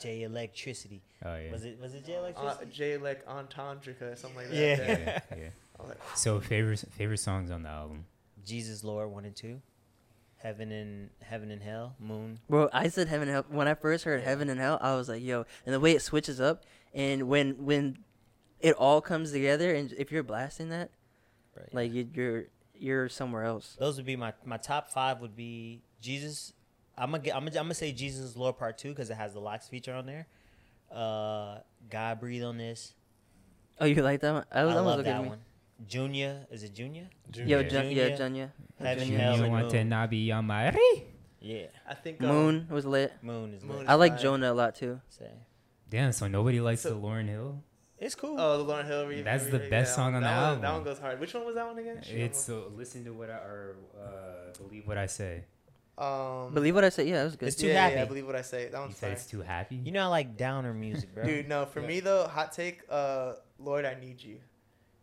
Jay Electricity. Oh yeah. Was it was it Jay Electricity? Uh, Jay Elec Entendrica or something like that. Yeah. yeah, yeah. yeah. So favorite favorite songs on the album. Jesus Lord one and two, Heaven and Heaven and Hell, Moon. Bro, I said Heaven and Hell when I first heard Heaven and Hell. I was like, yo, and the way it switches up, and when when it all comes together, and if you're blasting that, right. like you, you're you're somewhere else. Those would be my my top five. Would be Jesus. I'm gonna, I'm gonna, I'm gonna say Jesus Lord Part Two because it has the locks feature on there. Uh, God Breathe on this. Oh, you like that one? I, was, I love that one. Junior, is it Junior? Junior. Yo, Jun- Junior. Yeah, Junior. Heaven, Junior. Hell, and Moon. To not be on my yeah. I think uh, Moon was lit. Moon is lit. Moon is I like fine. Jonah a lot too. Say. Damn, so nobody likes so, the Lauren Hill. It's cool. Oh, the Lauren Hill. Re- That's re- the re- best re- song on that the album. One, that one goes hard. Which one was that one again? She it's so uh, listen to what I or uh, believe what I say. Um, believe what I say. Yeah, that was good. It's too yeah, happy. Yeah, I believe what I say. That one's you said fine. It's too happy. You know, I like downer music, bro. Dude, no. For yeah. me though, hot take. Uh, Lord, I Need You.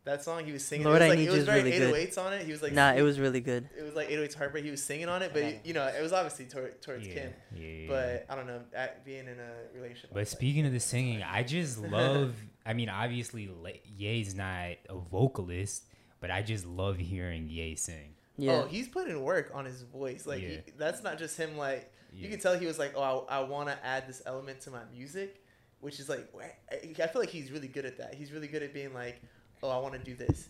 That song he was singing. Lord, it was I like, Need You was very really eight oh eights good. On it. He was like, nah, it was really good. It was like eight oh eights heartbreak. He was singing on it, but it, you know, it was obviously tor- towards yeah, Kim. Yeah. But I don't know, at being in a relationship. But speaking like, of the singing, I just love. I mean, obviously, Ye's not a vocalist, but I just love hearing Ye sing. Yeah. Oh, he's putting work on his voice. Like, yeah. he, that's not just him, like, yeah. you can tell he was like, oh, I, I want to add this element to my music, which is like, I feel like he's really good at that. He's really good at being like, oh, I want to do this.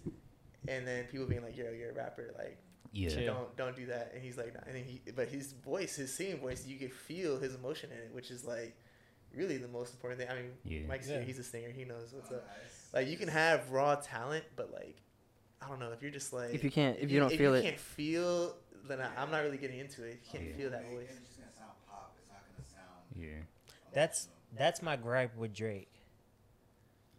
And then people being like, yo, you're a rapper. Like, yeah. don't don't do that. And he's like, nah. And then he, but his voice, his singing voice, you can feel his emotion in it, which is like, really the most important thing. I mean, yeah. Mike's yeah. here, he's a singer. He knows what's oh, up. Nice. Like, you can have raw talent, but like, I don't know if you're just like if you can't if you, you don't if feel you it if you can't feel then I, I'm not really getting into it. If you can't yeah. feel that voice. It's just gonna sound pop. It's not gonna sound. Yeah. That's that's my gripe with Drake.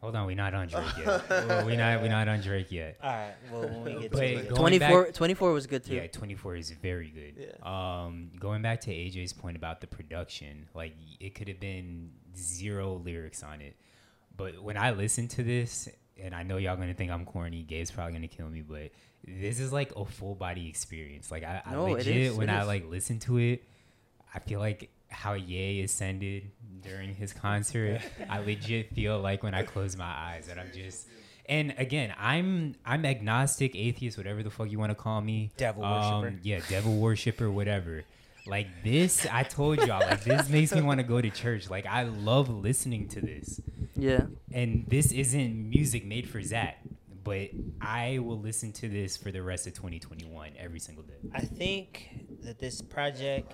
Hold on, we're not on Drake yet. well, we're not we're not on Drake yet. All right. Well, when we get to twenty-four, twenty-four was good too. Yeah, twenty-four is very good. Yeah. Um, going back to A J's point about the production, like it could have been zero lyrics on it, but when I listened to this. And I know y'all gonna think I'm corny. Gabe's probably gonna kill me, but this is like a full body experience. Like I, I no, legit when I like listen to it, I feel like how Ye ascended during his concert. I legit feel like when I close my eyes that I'm just. And again, I'm I'm agnostic, atheist, whatever the fuck you want to call me. Devil um, worshiper. Yeah, devil worshiper, whatever. Like this, I told y'all, like this makes me want to go to church. Like I love listening to this. Yeah. And this isn't music made for Zach, but I will listen to this for the rest of twenty twenty-one every single day. I think that this project,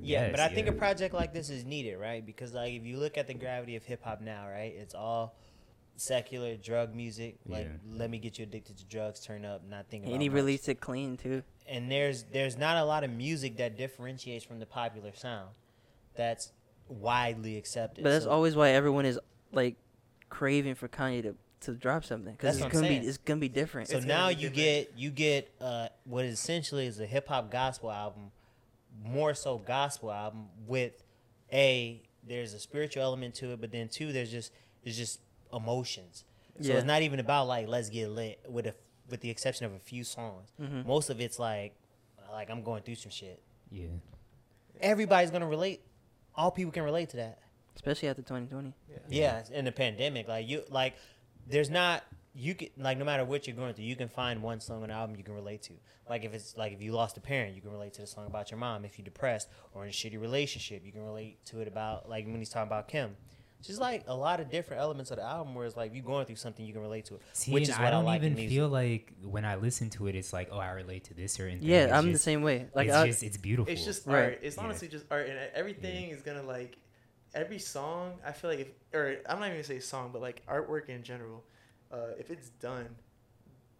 yeah, yes, but I yeah. think a project like this is needed, right? Because like if you look at the gravity of hip hop now, right, it's all secular drug music. Like yeah. let me get you addicted to drugs, turn up, not think about. And he much. Released it clean too. And there's there's not a lot of music that differentiates from the popular sound that's widely accepted. But that's so. Always why everyone is like craving for Kanye to, to drop something because it's gonna be it's gonna be different. So it's now you different. get you get uh, what essentially is a hip hop gospel album, more so gospel album with a there's a spiritual element to it, but then two there's just there's just emotions. So yeah. it's not even about like let's get lit with a. With the exception of a few songs, mm-hmm. most of it's like, like I'm going through some shit. Yeah. Everybody's gonna relate. All people can relate to that. Especially after twenty twenty. Yeah. yeah, yeah. In the pandemic, like you, like there's not you can like no matter what you're going through, you can find one song on the album you can relate to. Like if it's like if you lost a parent, you can relate to the song about your mom. If you're depressed or in a shitty relationship, you can relate to it about like when he's talking about Kim. Just like a lot of different elements of the album where it's like you're going through something you can relate to it. See, which is what I don't I like even feel like when I listen to it, it's like, oh, I relate to this or anything. Yeah, it's I'm just, the same way. Like, it's, just, it's beautiful. It's just right. art. It's yeah. honestly just art. And everything yeah. is going to like, every song, I feel like, if, or I'm not even gonna say song, but like artwork in general, uh, if it's done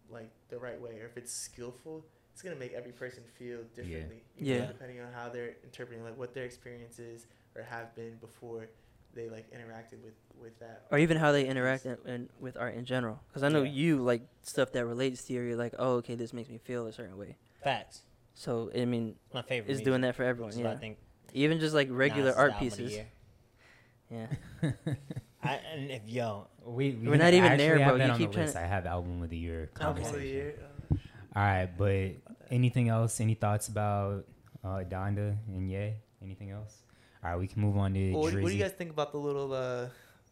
like the right way, or if it's skillful, it's gonna make every person feel differently. Yeah. You know, yeah. Depending on how they're interpreting, like what their experience is or have been before they like interacted with, with that. Or even how they interact and in, in, with art in general. Because I know yeah. you like stuff that relates to you. You're like, oh, okay, this makes me feel a certain way. Facts. So I mean, my favorite is doing that for everyone. Yeah. I think even just like regular nah, art pieces. Yeah. I, and if yo, we, we we're not even there, bro. You keep trying. To... I have album of the year conversation. Album of the year. Um, All right, but anything else? Any thoughts about uh, Donda and Ye? Anything else? All right, we can move on to. Well, what do you guys think about the little? Uh,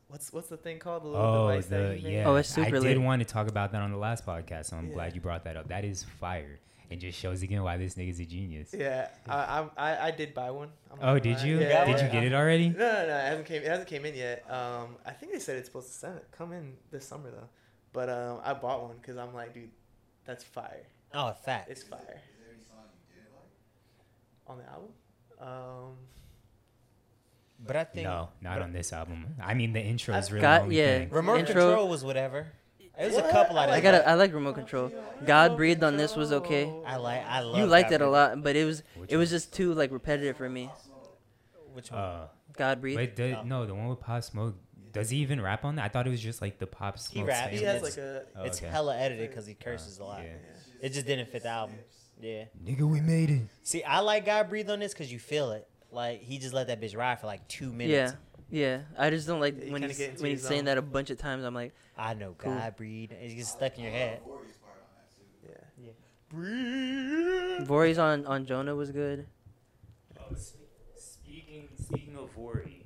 what's what's the thing called? The little oh, device the, that yeah. Oh, it's super I lit. Did want to talk about that on the last podcast, so I'm yeah. glad you brought that up. That is fire. It just shows again why this nigga's a genius. Yeah, I I, I did buy one. I'm oh, did you? Yeah, did you get it already? No, no, no. It hasn't came. It hasn't came in yet. Um, I think they said it's supposed to send it, come in this summer though. But um, I bought one because I'm like, dude, that's fire. Oh, fat. It's fire. Is there any song you did like on the album? Um, but I think no, not on this album. I mean, the intro is really. Got, yeah, thing. Remote intro. Control was whatever. It was what? a couple I, I got. A, I like Remote Control. God Breathed on This was okay. I like. I love. You liked God it a lot, but it was Which it was one? just too like repetitive for me. Which one? Uh, God Breathed. Wait, the, oh. no, the one with Pop Smoke. Does he even rap on that? I thought it was just like the Pop Smoke. He raps. He has like a. Oh, okay. It's hella edited because he curses uh, a lot. Yeah. Yeah. It just didn't fit the album. Yeah. Nigga, we made it. See, I like God Breathed on This because you feel it. Like he just let that bitch ride for like two minutes. Yeah. Yeah, I just don't like yeah, when he's, when he's saying that a bunch of times. I'm like, I know, cool. God breed. It gets stuck in your head. Yeah, yeah. Breathe. Vori's on, on Jonah was good. Oh, speaking speaking of Vori,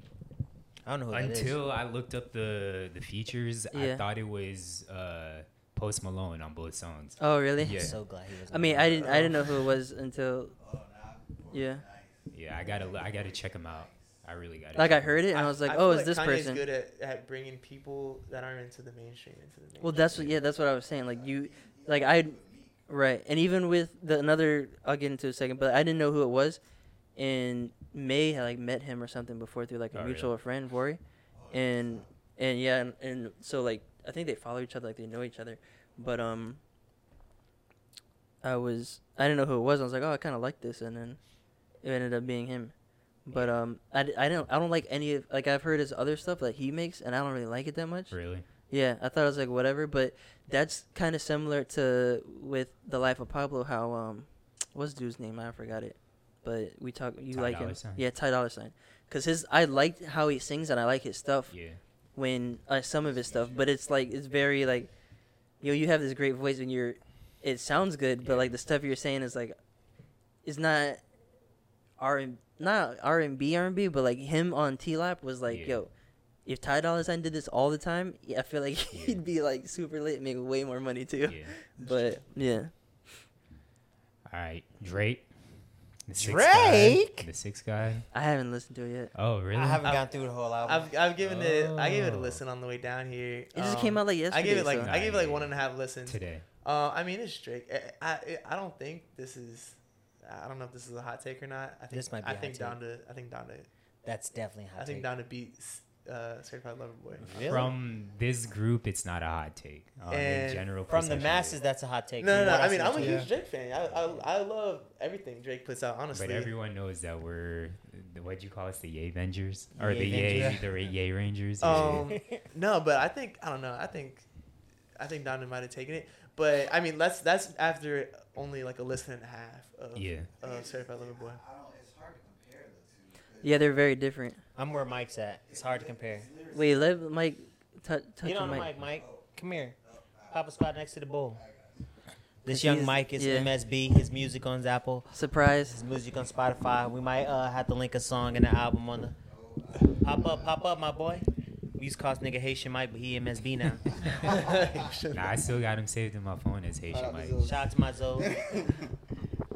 I don't know. Who that Until is. I looked up the the features, yeah. I thought it was uh, Post Malone on both songs. Oh, really? Yeah. I'm so glad he was. I mean, I didn't I didn't know who it was until. Oh, nah, yeah. Yeah, I gotta I gotta check him out. I really got it. Like, I heard it, and I, I was like, I oh, is like this Kanye's person. Kanye's good at, at bringing people that aren't into the mainstream into the mainstream. Well, that's what, yeah, that's what I was saying. Like, you, like, I, right. And even with the another, I'll get into it in a second, but I didn't know who it was. And May had, like, met him or something before through, like, a oh, mutual really? friend, Vori. And, and yeah, and, and so, like, I think they follow each other, like, they know each other. But, um, I was, I didn't know who it was. I was like, oh, I kind of like this. And then it ended up being him. But um, I, I don't I don't like any of like I've heard his other stuff that he makes, and I don't really like it that much. Really? Yeah, I thought it was like whatever, but that's kind of similar to with The Life of Pablo. How um, what's dude's name? I forgot it. But we talk. You Ty like Dollar him? Sign. Yeah, Ty Dolla Sign. Cause his I liked how he sings, and I like his stuff. Yeah. When uh, some of his stuff, but it's like it's very like, you know, you have this great voice, and you're, it sounds good, but yeah. like the stuff you're saying is like, it's not, R and Not R and B, R and B, but, like, him on T-Lap was like, yeah. yo, if Ty Dolla Sign did this all the time, yeah, I feel like yeah. he'd be, like, super lit and make way more money, too. Yeah. But, yeah. All right. Drake. The Drake? Guy, the Sixth Guy. I haven't listened to it yet. Oh, really? I haven't I've, gone through the whole album. I've, I've given oh. it, I gave it a listen on the way down here. It um, just came out, like, yesterday. I gave it, like, so. I gave it like one and a half listens. Today. Uh, I mean, it's Drake. I, I, I don't think this is... I don't know if this is a hot take or not. I think this might be I think Donda. I think Donda. That's definitely a hot I take. I think Donda beats uh, Certified Lover Boy. Really? From this group, it's not a hot take. Um, in general, from the masses, that's a hot take. No, no, no. I mean, I'm a huge yeah. Drake fan. I, I I love everything Drake puts out. Honestly, but everyone knows that we're what you call us, the Ye Vengers or Ye the Ye the Ye Rangers. Um, no, but I think I don't know. I think I think Donda might have taken it. But I mean, that's that's after only like a listen and a half of yeah. uh, Certified Lover Boy. I don't, it's hard to compare the two. Yeah, they're very different. I'm where Mike's at. It's hard to compare. Wait, let Mike t- touch Mike. Get on the mic, Mike. Come here. Pop a spot next to the bowl. This young Mike is yeah. M S B. His music on Zapple. Surprise. His music on Spotify. We might uh, have to link a song and an album on the. Pop up, pop up, my boy. We used to call this nigga Haitian Mike, but he M S B now. Nah, I still got him saved in my phone as Haitian uh, Mike. Shout out to my Zoe.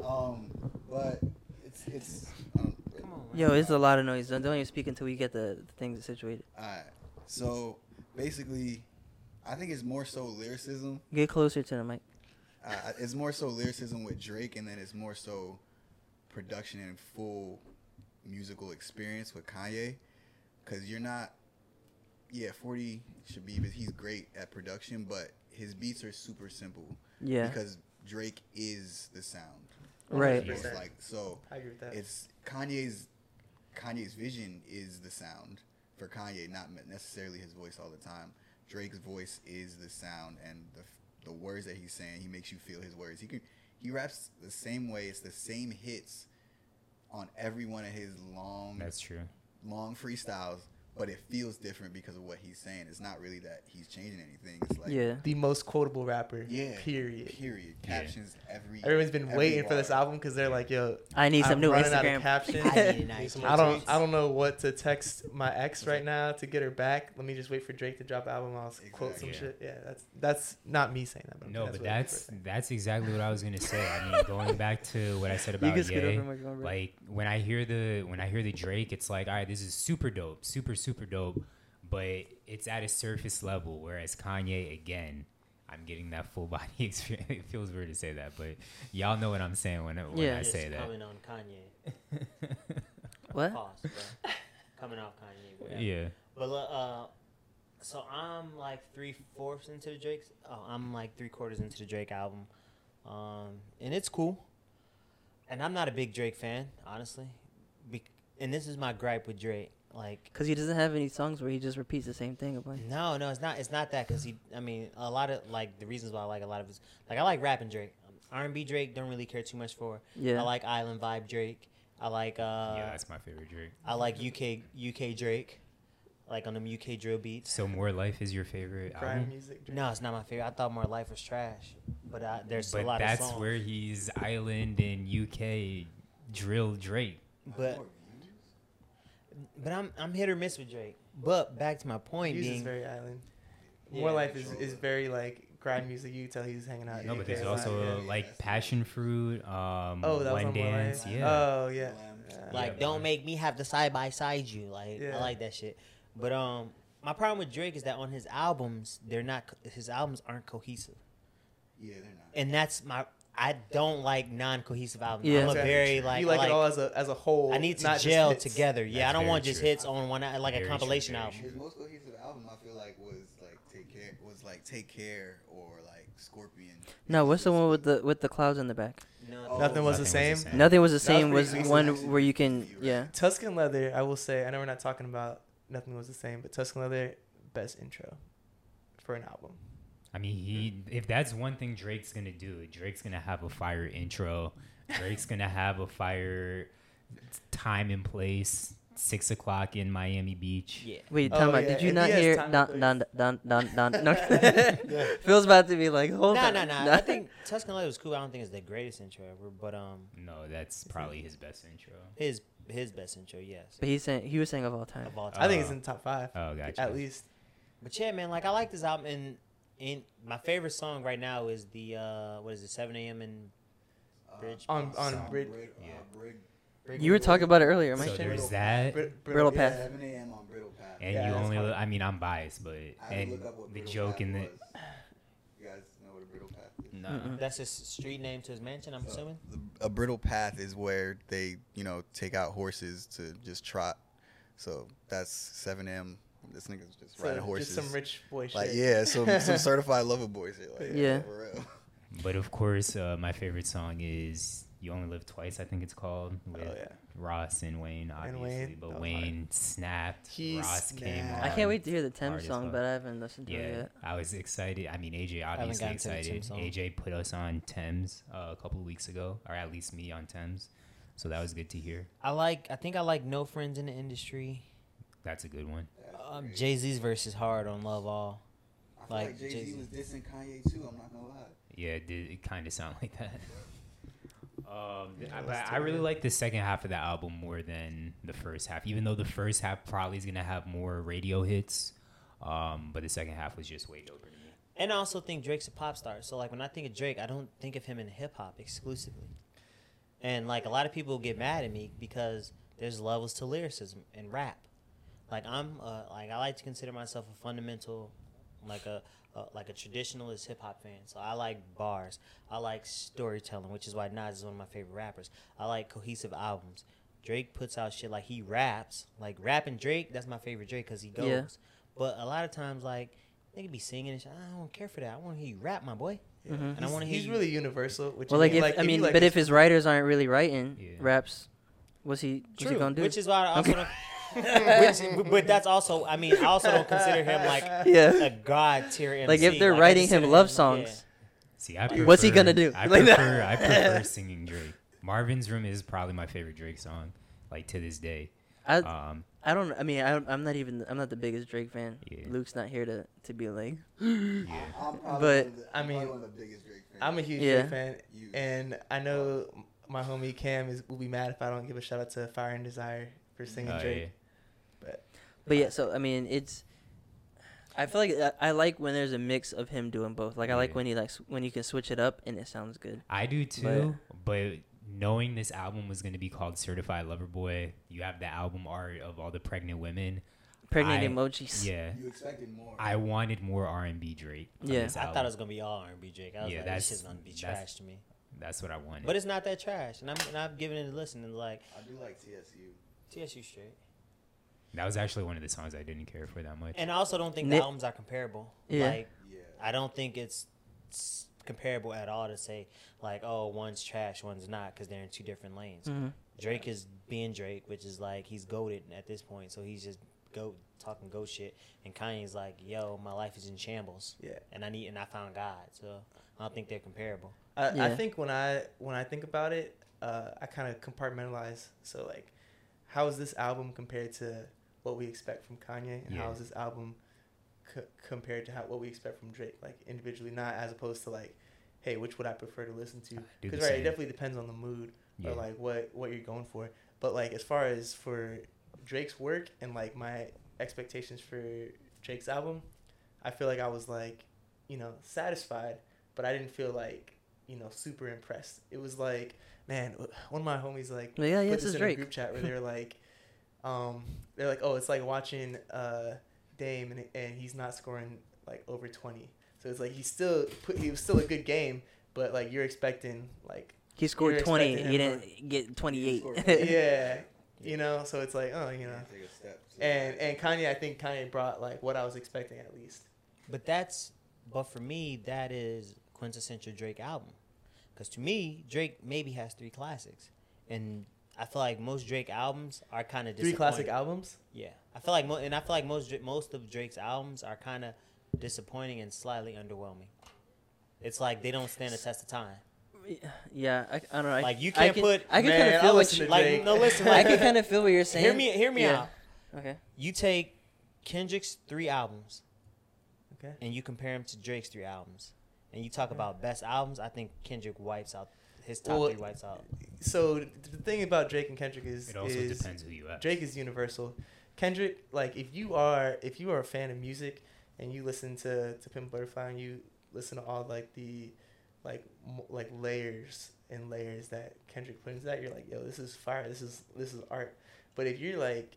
um, but it's it's. Um, Come on, man. Yo, it's a lot of noise. Don't even speak until we get the, the things situated. All right. So basically, I think it's more so lyricism. Get closer to the mic. Uh, it's more so lyricism with Drake, and then it's more so production and full musical experience with Kanye. Because you're not... Yeah, forty should be, but he's great at production, but his beats are super simple. Yeah. Because Drake is the sound. Right. It's like, so I agree with that. It's Kanye's Kanye's vision is the sound for Kanye, not necessarily his voice all the time. Drake's voice is the sound, and the the words that he's saying, he makes you feel his words. He can he raps the same way. It's the same hits on every one of his long That's true. long freestyles. But it feels different because of what he's saying. It's not really that he's changing anything. It's like yeah. the most quotable rapper. Yeah. Period. Period. Captions yeah. every. Everyone's been every waiting bar. for this album because they're like, "Yo, I need I'm some new Instagram captions. I need I, need I don't. I don't know what to text my ex right now to get her back. Let me just wait for Drake to drop an album. I'll exactly. quote some yeah. shit. Yeah. That's that's not me saying that. But no, that's but that's that's exactly what I was gonna say. I mean, going back to what I said about Ye, like when I hear the when I hear the Drake, it's like, all right, this is super dope, super. super dope, but it's at a surface level, whereas Kanye, again, I'm getting that full body experience. It feels weird to say that, but y'all know what I'm saying when, when yeah. I say that. Coming on Kanye. What? Pause, bro. Coming off Kanye. Whatever. Yeah. But uh, so I'm like three fourths into the Drake's. Oh, I'm like three quarters into the Drake album, um, and it's cool. And I'm not a big Drake fan, honestly. Be- and this is my gripe with Drake. Like, cause he doesn't have any songs where he just repeats the same thing. About no, no, it's not. It's not that. Cause he, I mean, a lot of like the reasons why I like a lot of his, like I like rapping Drake, um, R and B Drake. Don't really care too much for. Yeah. I like Island Vibe Drake. I like. Uh, yeah, that's my favorite Drake. I like U K U K Drake, like on them U K drill beats. So More Life is your favorite album? Music, Drake. No, it's not my favorite. I thought More Life was trash, but I, there's but a lot of songs. But that's where he's Island and U K drill Drake. But. But I'm I'm hit or miss with Drake. But back to my point being, is very island. Yeah, More Life is, is very like grind music. You tell he's hanging out. No, but there's also yeah. like Passion Fruit. Um, oh, that was on dance. More Life. Yeah. Oh yeah. Like yeah, don't man. make me have to side by side you. Like yeah. I like that shit. But um, my problem with Drake is that on his albums, they're not. His albums aren't cohesive. Yeah, they're not. And that's my. I don't like non-cohesive albums. Yeah. I'm a very like you like, like it all as a as a whole. I need to gel together. Yeah, that's I don't want just true. hits on one like very a compilation true, album. His most cohesive album I feel like was like Take Care was like Take Care or like Scorpion. No, what's the one with the with the clouds in the back? No, oh, nothing was nothing the same. Was the same. Nothing was the same was, was one where you can yeah. Tuscan Leather, I will say. I know we're not talking about Nothing Was the Same, but Tuscan Leather, best intro for an album. I mean, he if that's one thing Drake's going to do, Drake's going to have a fire intro. Drake's going to have a fire time and place, six o'clock in Miami Beach. Yeah. Wait, oh, time yeah. did you if not he hear... Don, don, don, don, don, no. yeah. Phil's about to be like, hold on. No, no, no. I think Tuscan Light was cool. I don't think it's the greatest intro ever, but... um. No, that's probably his best intro. His his best intro, yes. But he's saying, he was saying of all time. Of all time. I think it's in the top five. Oh, gotcha. At least. But yeah, man, like, I like this album, and... In my favorite song right now is the uh, what is it seven a.m. in Bridge uh, on on, on Bridge. Yeah. Uh, Brid, Brid, you were talking about it earlier. So there's that Brid, Bridle Path. Yeah, seven a.m. on Bridle Path. And yeah, you only look, I mean I'm biased, but and the joke in the. You guys know what a Bridle Path is? No, mm-hmm. That's his street name to his mansion. I'm so, assuming. The, a Bridle Path is where they you know take out horses to just trot. So that's seven a.m. This nigga's just so riding horses. Just some rich boy shit. Like, yeah, some, some certified lover boy shit. Like, yeah. For real. But, of course, uh, my favorite song is You Only Live Twice, I think it's called, with oh, yeah. Ross and Wayne, obviously. And Wayne, but Wayne hard. snapped. He Ross snapped. came on. I can't wait to hear the Tems song, but I haven't listened to yeah, it yet. I was excited. I mean, A J obviously excited. A J put us on Tems uh, a couple weeks ago, or at least me on Tems. So that was good to hear. I like. I think I like No Friends in the Industry. That's a good one. Um, Jay-Z's verse is hard on Love All. I feel like, like Jay-Z, Jay-Z was dissing Kanye too, I'm not going to lie. Yeah, it, it kind of sound like that. um, yeah, I, but I really like the second half of the album more than the first half, even though the first half probably is going to have more radio hits, um, but the second half was just way over to me. And I also think Drake's a pop star, so like when I think of Drake, I don't think of him in hip-hop exclusively. And like a lot of people get mad at me because there's levels to lyricism in rap. Like I'm, uh, like I like to consider myself a fundamental, like a, a like a traditionalist hip hop fan. So I like bars. I like storytelling, which is why Nas is one of my favorite rappers. I like cohesive albums. Drake puts out shit like he raps. Like, rapping Drake, that's my favorite Drake because he goes. Yeah. But a lot of times, like, they could be singing and shit. I don't care for that. I want to hear you rap, my boy. Yeah. Mm-hmm. And I want to hear He's you. really universal. Which well, like, if, like, I mean, like but if his writers aren't really writing yeah. raps, what's he, what's he going to do? Which is why I also okay. don't... Which, but that's also, I mean, I also don't consider him like yeah. a god tier M C. Like if they're like, writing him love him, songs, yeah. see, I prefer, what's he gonna do? I like prefer, I prefer singing Drake. Marvin's Room is probably my favorite Drake song, like to this day. I, um, I don't, I mean, I don't, I'm not even, I'm not the biggest Drake fan. Yeah. Luke's not here to, to be like, yeah. I'm, I'm but I mean, I'm, the biggest Drake fan. I'm a huge yeah. Drake fan, and I know my homie Cam is will be mad if I don't give a shout out to Fire and Desire for singing oh, Drake. Yeah. But yeah, so I mean, it's. I feel like I, I like when there's a mix of him doing both. Like I yeah. like when he likes when you can switch it up and it sounds good. I do too. But, but knowing this album was going to be called Certified Lover Boy, you have the album art of all the pregnant women, pregnant I, emojis. Yeah, you expected more. I wanted more R and B Drake. Yeah, this I thought it was going to be all R and B Drake. I was yeah, like, that's, this shit's going to be trash to me. That's what I wanted. But it's not that trash, and I'm and I've given it a listen and like. I do like T S U. T S U straight. That was actually one of the songs I didn't care for that much. And I also don't think the albums are comparable. Yeah. Like, yeah. I don't think it's comparable at all to say, like, oh, one's trash, one's not, because they're in two different lanes. Mm-hmm. Drake is being Drake, which is like, he's goated at this point, so he's just go talking go shit. And Kanye's like, yo, my life is in shambles. Yeah. And I need, and I found God, so I don't think they're comparable. I, yeah. I think when I, when I think about it, uh, I kind of compartmentalize. So, like, how is this album compared to what we expect from Kanye, and yeah. how is this album c- compared to how what we expect from Drake, like individually, not as opposed to like, hey, which would I prefer to listen to? Because right, same. It definitely depends on the mood yeah. or like what, what you're going for. But like as far as for Drake's work and like my expectations for Drake's album, I feel like I was like, you know, satisfied, but I didn't feel like, you know, super impressed. It was like, man, one of my homies like yeah, yeah, put this in Drake. A group chat where they were like. Um, they're like, oh, it's like watching uh, Dame, and, and he's not scoring like over twenty. So it's like he's still put, he was still a good game, but like you're expecting like he scored twenty, and he didn't get twenty-eight. Yeah, you know. So it's like, oh, you know. And and Kanye, I think Kanye brought like what I was expecting at least. But that's, but for me, that is quintessential Drake album, because to me, Drake maybe has three classics, and. I feel like most Drake albums are kind of disappointing. Three classic albums? Yeah. I feel like mo- and I feel like most most of Drake's albums are kind of disappointing and slightly underwhelming. It's like they don't stand the test of time. Yeah, I, I don't know. Like you can't I can, put I can kind of feel what you like no listen like, I can kind of feel what you're saying. Hear me hear me yeah. out. Okay. You take Kendrick's three albums. Okay. And you compare them to Drake's three albums. And you talk about best albums, I think Kendrick wipes out His top well, three wipes out. So the thing about Drake and Kendrick is, it also is depends who you ask. Drake is universal. Kendrick, like if you are if you are a fan of music and you listen to, to Pimp Butterfly and you listen to all like the like like layers and layers that Kendrick put into that, you're like, yo, this is fire. This is this is art. But if you're like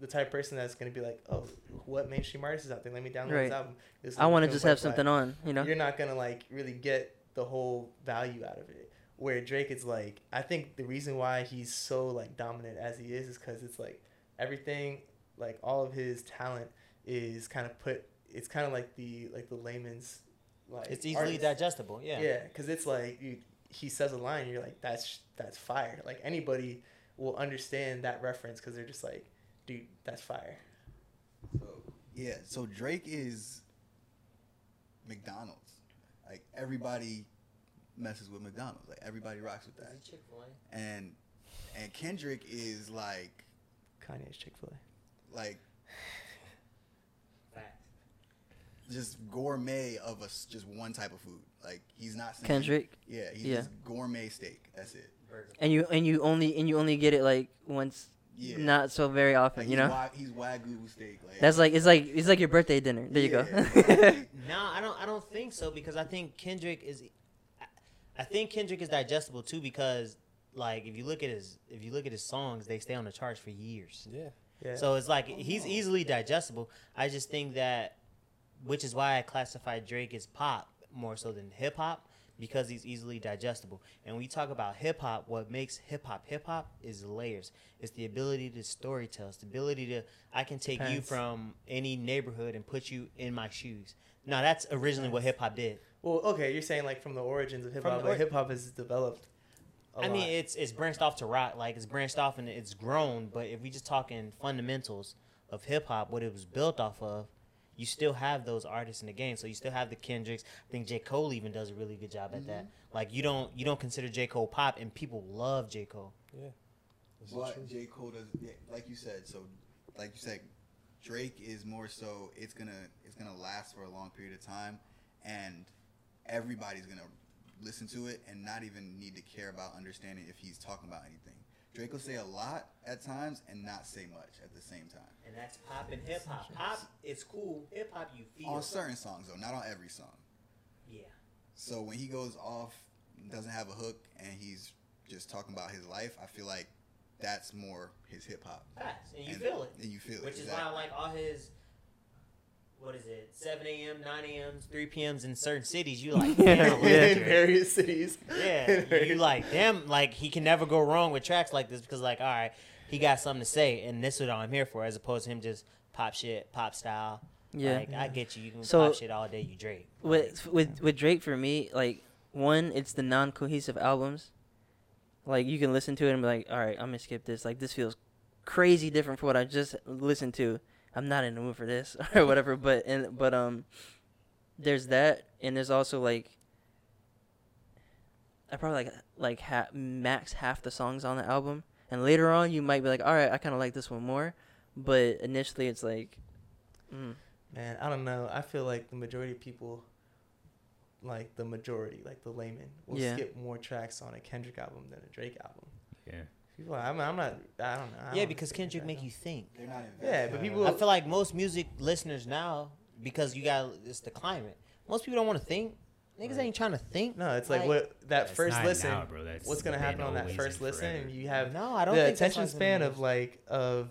the type of person that's gonna be like, oh, what mainstream artist is out there? Let me download right. this album. This I want to just have something on. You know, you're not gonna like really get the whole value out of it. Where Drake is like, I think the reason why he's so like dominant as he is is because it's like everything, like all of his talent is kind of put. It's kind of like the like the layman's. Like it's easily artist. digestible. Yeah. Yeah, because it's like you, he says a line, you're like, that's that's fire. Like anybody will understand that reference because they're just like, dude, that's fire. So yeah, so Drake is McDonald's. Like everybody. Messes with McDonald's, like everybody rocks with that. Is it Chick-fil-A? And and Kendrick is like Kanye's Chick-fil-A, like just gourmet of us, just one type of food. Like he's not saying, Kendrick. Yeah, he's yeah. just gourmet steak. That's it. And you and you only and you only get it like once, yeah. not so very often. Like you know, wa- he's wagyu steak. Like, that's like it's like it's like your birthday dinner. There yeah. you go. No, I don't. I don't think so because I think Kendrick is. I think Kendrick is digestible too because, like, if you look at his if you look at his songs, they stay on the charts for years. Yeah, yeah. So it's like he's easily digestible. I just think that, which is why I classify Drake as pop more so than hip hop because he's easily digestible. And when we talk about hip-hop, what makes hip-hop hip-hop is layers. It's the ability to storytell. It's the ability to, I can take Pants. you from any neighborhood and put you in my shoes. No, that's originally Pants. what hip-hop did. Well, okay, you're saying like from the origins of hip-hop, but or- hip-hop has developed a lot. I mean, it's it's branched off to rock. Like, it's branched off and it's grown, but if we just talking fundamentals of hip-hop, what it was built off of, you still have those artists in the game. So you still have the Kendricks. I think J. Cole even does a really good job at mm-hmm. that. Like, you don't you don't consider J. Cole pop, and people love J. Cole. Yeah. But J. Cole does, yeah, like you said, so like you said, Drake is more so it's gonna it's gonna last for a long period of time, and everybody's gonna listen to it and not even need to care about understanding if he's talking about anything. Drake will say a lot at times and not say much at the same time. And that's pop and hip-hop. Pop, it's cool. Hip-hop, you feel. On certain songs, though, not on every song. Yeah. So when he goes off, doesn't have a hook, and he's just talking about his life, I feel like that's more his hip-hop. Facts. And you and, feel it. And you feel Which it. Which is exactly. why I like all his... What is it? seven a.m., nine a.m., three p.m. in certain cities. You like, damn. Yeah, in various cities. Yeah. You like, damn, like, he can never go wrong with tracks like this because, like, all right, he got something to say, and this is what I'm here for, as opposed to him just pop shit, pop style. Yeah. Like, yeah. I get you. You can so, pop shit all day, you Drake. With, with, with Drake, for me, like, one, it's the non-cohesive albums. Like, you can listen to it and be like, all right, I'm going to skip this. Like, this feels crazy different from what I just listened to. I'm not in the mood for this or whatever, but and but um, there's that, and there's also like I probably like like ha- max half the songs on the album, and later on you might be like, all right, I kind of like this one more, but initially it's like, mm. man, I don't know. I feel like the majority of people, like the majority, like the layman, will yeah. skip more tracks on a Kendrick album than a Drake album. Yeah. People, I'm, I'm not. I don't know. I yeah, don't because Kendrick make you think. They're not invested. Yeah, but people. I feel like most music listeners now, because you got it's the climate. Most people don't want to think. Niggas right. ain't trying to think. No, it's like, like what that first listen. Now, bro. What's gonna happen on that first listen? You have no. I don't. The think attention span of like of.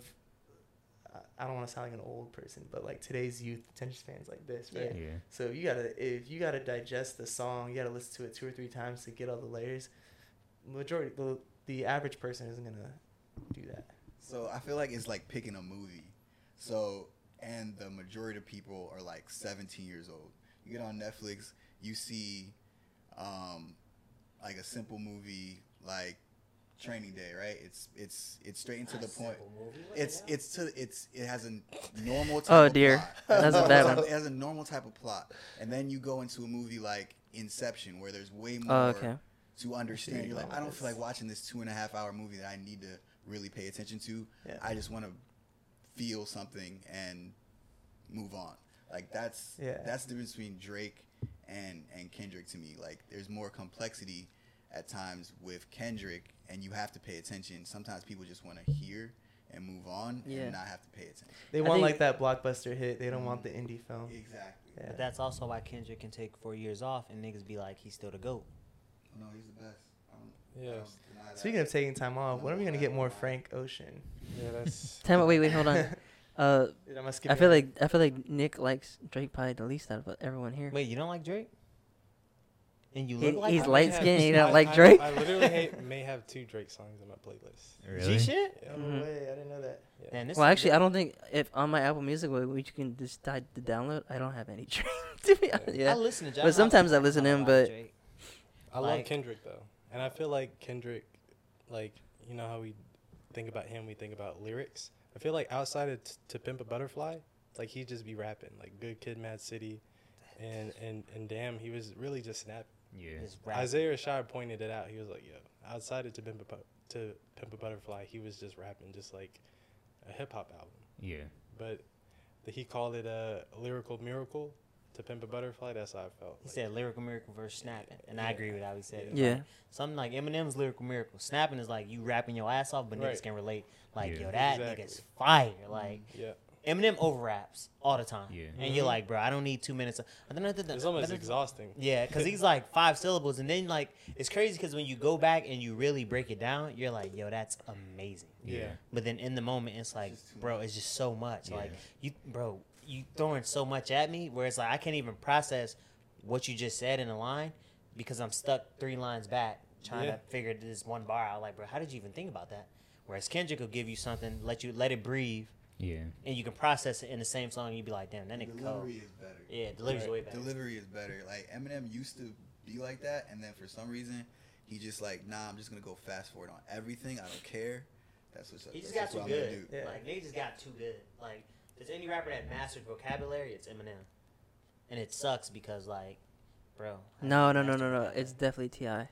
I don't want to sound like an old person, but like today's youth attention span is like this, right? Yeah. yeah. So you gotta if you gotta digest the song, you gotta listen to it two or three times to get all the layers. Majority. The, The average person isn't going to do that. So I feel like it's like picking a movie. So, and the majority of people are like seventeen years old. You get on Netflix, you see um, like a simple movie like Training Day, right? It's it's it's straight into the point. It's it's to it's it has a normal type oh, of dear. plot. That's a bad one. It has a normal type of plot. And then you go into a movie like Inception where there's way more oh, okay. to understand. You're like, I don't feel like watching this two and a half hour movie that I need to really pay attention to. Yeah. I just want to feel something and move on. Like that's yeah. that's the difference between Drake and and Kendrick to me. Like there's more complexity at times with Kendrick, and you have to pay attention. Sometimes people just want to hear and move on yeah. and not have to pay attention. They want like that blockbuster hit. They don't mm-hmm. want the indie film. Exactly. Yeah. But that's also why Kendrick can take four years off and niggas be like, he's still the GOAT. No, he's the best. I don't, yeah. I don't Speaking of taking time off, no, when are we gonna get more Frank Ocean? Yeah, that's. Time out, wait, wait, hold on. Uh, Dude, I, I feel like I feel like Nick likes Drake probably the least out of everyone here. Wait, you don't like Drake? And you he, look like he's light skinned. You don't like Drake? I, I literally hate, may have two Drake songs on my playlist. Really? G shit? Yeah. Mm-hmm. No way! I didn't know that. Yeah. Man, well, actually, good. I don't think if on my Apple Music, which you can just die to download, I don't have any Drake. To be honest, yeah. I listen to John. But sometimes I listen to him, but. I like, love Kendrick, though. And I feel like Kendrick, like, you know how we think about him, we think about lyrics. I feel like outside of t- To Pimp a Butterfly, like, he'd just be rapping. Like, Good Kid, Mad City. And, and, and damn, he was really just snapping. Yeah. Just Isaiah Rashad pointed it out. He was like, yo, outside of To Pimp a, Bu- to Pimp a Butterfly, he was just rapping just like a hip-hop album. Yeah. But the, he called it a lyrical miracle. To Pimp a Butterfly, that's how I felt. He like, said lyrical miracle versus snapping, and yeah. I agree with how he said it. Yeah. Like, something like Eminem's lyrical miracle. Snapping is like you rapping your ass off, but right. niggas can relate. Like, yeah. yo, that exactly. nigga's fire. Like, yeah. Eminem over-raps all the time. Yeah. And mm-hmm. you're like, bro, I don't need two minutes. Of, it's almost exhausting. Yeah, because he's like five syllables, and then like, it's crazy because when you go back and you really break it down, you're like, yo, that's amazing. Yeah. But then in the moment, it's like, bro, it's just so much. Yeah. Like, you, bro. You throwing so much at me where it's like I can't even process what you just said in a line. because I'm stuck three lines back trying yeah. to figure this one bar out. Like, bro, how did you even think about that? Whereas Kendrick will give you something, let you let it breathe. Yeah. And you can process it in the same song. You'd be like, damn, that nigga cold. Delivery is better. Yeah, delivery's right. way better. Delivery is better. Like, Eminem used to be like that, and then for some reason, he just like, nah, I'm just going to go fast forward on everything. I don't care. That's what's up. He just that's got too good. Yeah. Like, they just got too good. Like, if there's any rapper that mastered vocabulary, it's Eminem. And it sucks because, like, bro. No, no, no, no, no. It's definitely T I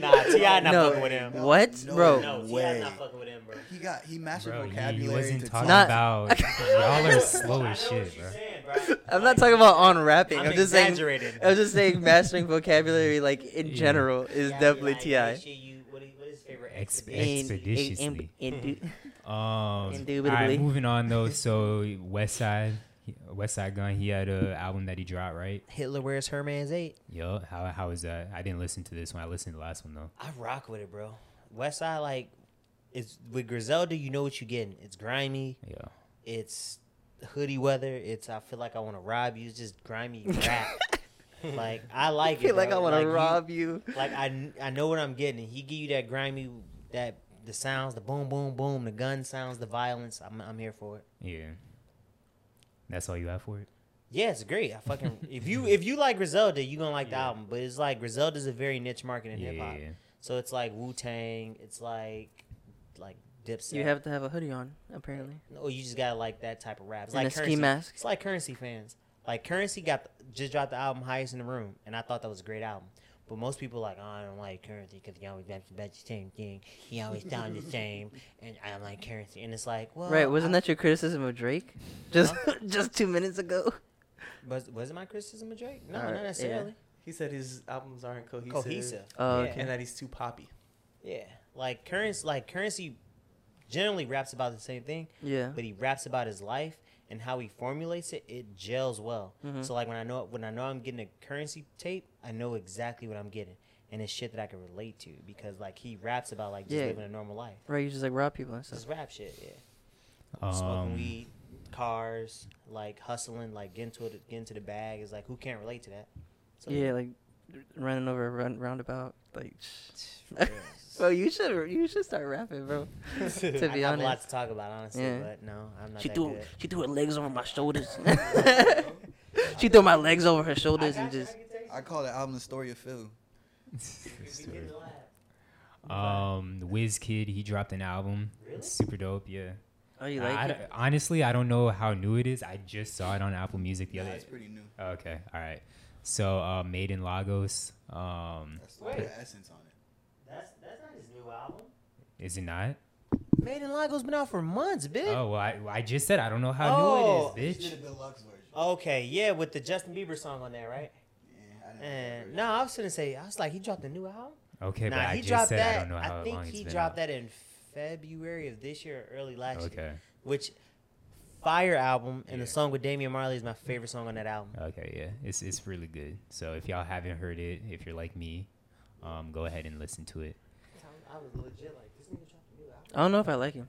nah, T I not no. fucking with him. No, what, no, bro? No, T I not fucking with him, bro. He got he mastered bro, vocabulary. He wasn't talking not... about y'all are slow as shit, bro. Saying, bro. I'm not talking about on rapping. I'm, I'm just saying. I'm just saying mastering vocabulary, like in yeah. general, is yeah, definitely like, T I. You, what, is, what is his favorite expedition? Expeditiously. um, all right, moving on though. So West Side. West Side Gun, he had an album that he dropped, right? Hitler Wears Her Man's eight. Yo, how how is that? I didn't listen to this one. I listened to the last one, though. I rock with it, bro. West Side, like, it's, with Griselda, you know what you're getting. It's grimy. Yeah. It's hoodie weather. It's I feel like I want to rob you. It's just grimy rap. Like, I like you it, feel bro. Like I want to like rob you. you. Like, I, I know what I'm getting. He give you that grimy, that the sounds, the boom, boom, boom, the gun sounds, the violence. I'm I'm here for it. Yeah. That's all you have for it? Yeah, it's great. I fucking if you if you like Griselda, you are gonna like yeah. the album. But it's like Griselda's a very niche market in yeah, hip hop. Yeah. So it's like Wu Tang. It's like like Dipset. You have to have a hoodie on, apparently. Oh, no, you just gotta like that type of rap. It's and like a Currency. Ski mask. It's like Currency fans. Like Currency got just dropped the album Highest in the Room, and I thought that was a great album. But most people are like, oh, I don't like Currency because he always does the same thing. He always sounds the same, and I don't like Currency. And it's like, well, right? Wasn't I, that your criticism of Drake? Just, huh? just two minutes ago. Was was it my criticism of Drake? No, right, not necessarily. Yeah. He said his albums aren't cohesive. Cohesive. Oh, okay. And that he's too poppy. Yeah, like Currency, like Currency, generally raps about the same thing. Yeah. But he raps about his life and how he formulates it. It gels well. Mm-hmm. So like when I know when I know I'm getting a Currency tape. I know exactly what I'm getting, and it's shit that I can relate to because, like, he raps about, like, just yeah. living a normal life. Right, you just, like, rob people and stuff. Just rap shit, yeah. Um, Smoking weed, cars, like, hustling, like, getting to, it, getting to the bag. It's like, who can't relate to that? So, yeah, like, running over a run, roundabout. Like, bro, you should you should start rapping, bro, to be I honest. I have a lot to talk about, honestly, yeah. but no, I'm not she that threw, good. She threw her legs over my shoulders. She threw my legs over her shoulders and just... I call the album The Story of Phil. Story. Um, WizKid, he dropped an album. Really? It's super dope, yeah. Oh, you like I, it? I, honestly, I don't know how new it is. I just saw it on Apple Music the yeah, other day. It's pretty new. Okay, all right. So, uh, Made in Lagos. Um, that's the wait. essence on it. That's, that's not his new album. Is it not? Made in Lagos been out for months, bitch. Oh, well, I, I just said I don't know how oh. new it is, bitch. He did a deluxe version. Okay, yeah, with the Justin Bieber song on there, right? And no, I was gonna say I was like he dropped a new album. Okay, nah, but I he just dropped said that, I don't know how I think long he it's dropped been that in February of this year or early last okay. year. Which fire album and yeah. the song with Damian Marley is my favorite song on that album. Okay, yeah, it's it's really good. So if y'all haven't heard it, if you're like me, um, go ahead and listen to it. I was legit like this nigga dropped a new album. I don't know if I like him.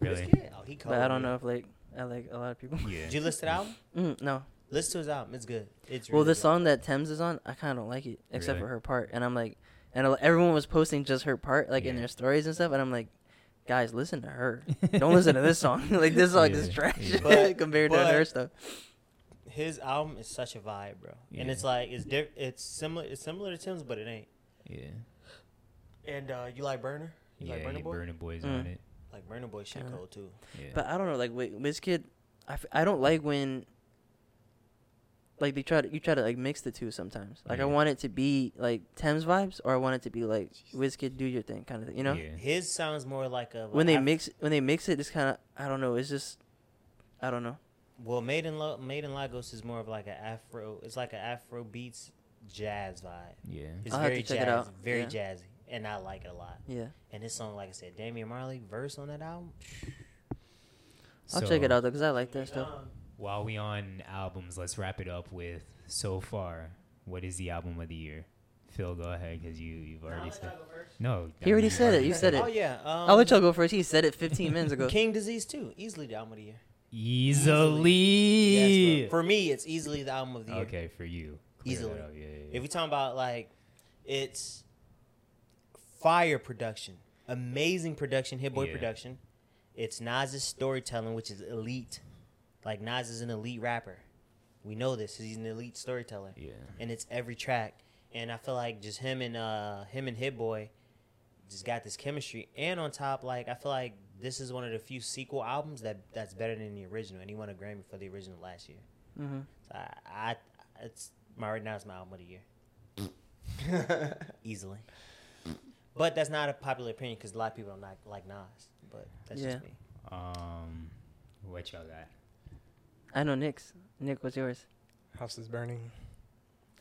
Really? Oh, he but I don't know if like I like a lot of people. Yeah. Did you listen to the album? Mm, no. Listen to his album. It's good. It's really well, the good. Song that Tems is on, I kind of don't like it, except really? for her part. And I'm like, and everyone was posting just her part, like yeah. in their stories and stuff. And I'm like, guys, listen to her. Don't listen to this song. Like this song yeah. is trash yeah. but, compared but to her stuff. His album is such a vibe, bro. Yeah. And it's like it's diff- it's similar. It's similar to Tems, but it ain't. Yeah. And uh, you like Burner? You yeah, like Burner Boy? Burner Boy's mm. on it. Like Burner Boy shit cold too. Yeah. But I don't know. Like with WizKid, I, f- I don't like when. Like, they try to, you try to, like, mix the two sometimes. Like, yeah. I want it to be, like, Tems vibes, or I want it to be, like, WizKid, do your thing, kind of thing, you know? Yeah. His sounds more like a... Like, when they I've, mix when they mix it, it's kind of, I don't know, it's just, I don't know. Well, Made in, Lo- Made in Lagos is more of, like, an Afro, it's like an Afro beats jazz vibe. Yeah. It's I'll very have to check jazz, it out. very yeah. jazzy, and I like it a lot. Yeah. And his song, like I said, Damian Marley, verse on that album. I'll so, check it out, though, because I like that stuff. Um, While we on albums, let's wrap it up with So Far. What is the album of the year? Phil, go ahead because you you've already no, said. No, he already said it. You said it. Oh yeah. Um, I'll let y'all go first. He said it fifteen minutes ago. King Disease two, easily the album of the year. Easily. easily. Yes, for me, it's easily the album of the year. Okay, for you. easily. Yeah, yeah, yeah. If we're talking about like, it's fire production, amazing production, Hit Boy yeah. production. It's Nas's storytelling, which is elite. Like, Nas is an elite rapper. We know this because he's an elite storyteller. Yeah. And it's every track. And I feel like just him and uh, him and Hit Boy just got this chemistry. And on top, like, I feel like this is one of the few sequel albums that that's better than the original. And he won a Grammy for the original last year. Mm-hmm. So I, I, it's my right now. It's my album of the year, easily. But that's not a popular opinion because a lot of people don't like, like Nas. But that's yeah. just me. Um, what y'all got? I know Nick's. Nick, what's yours? House is Burning.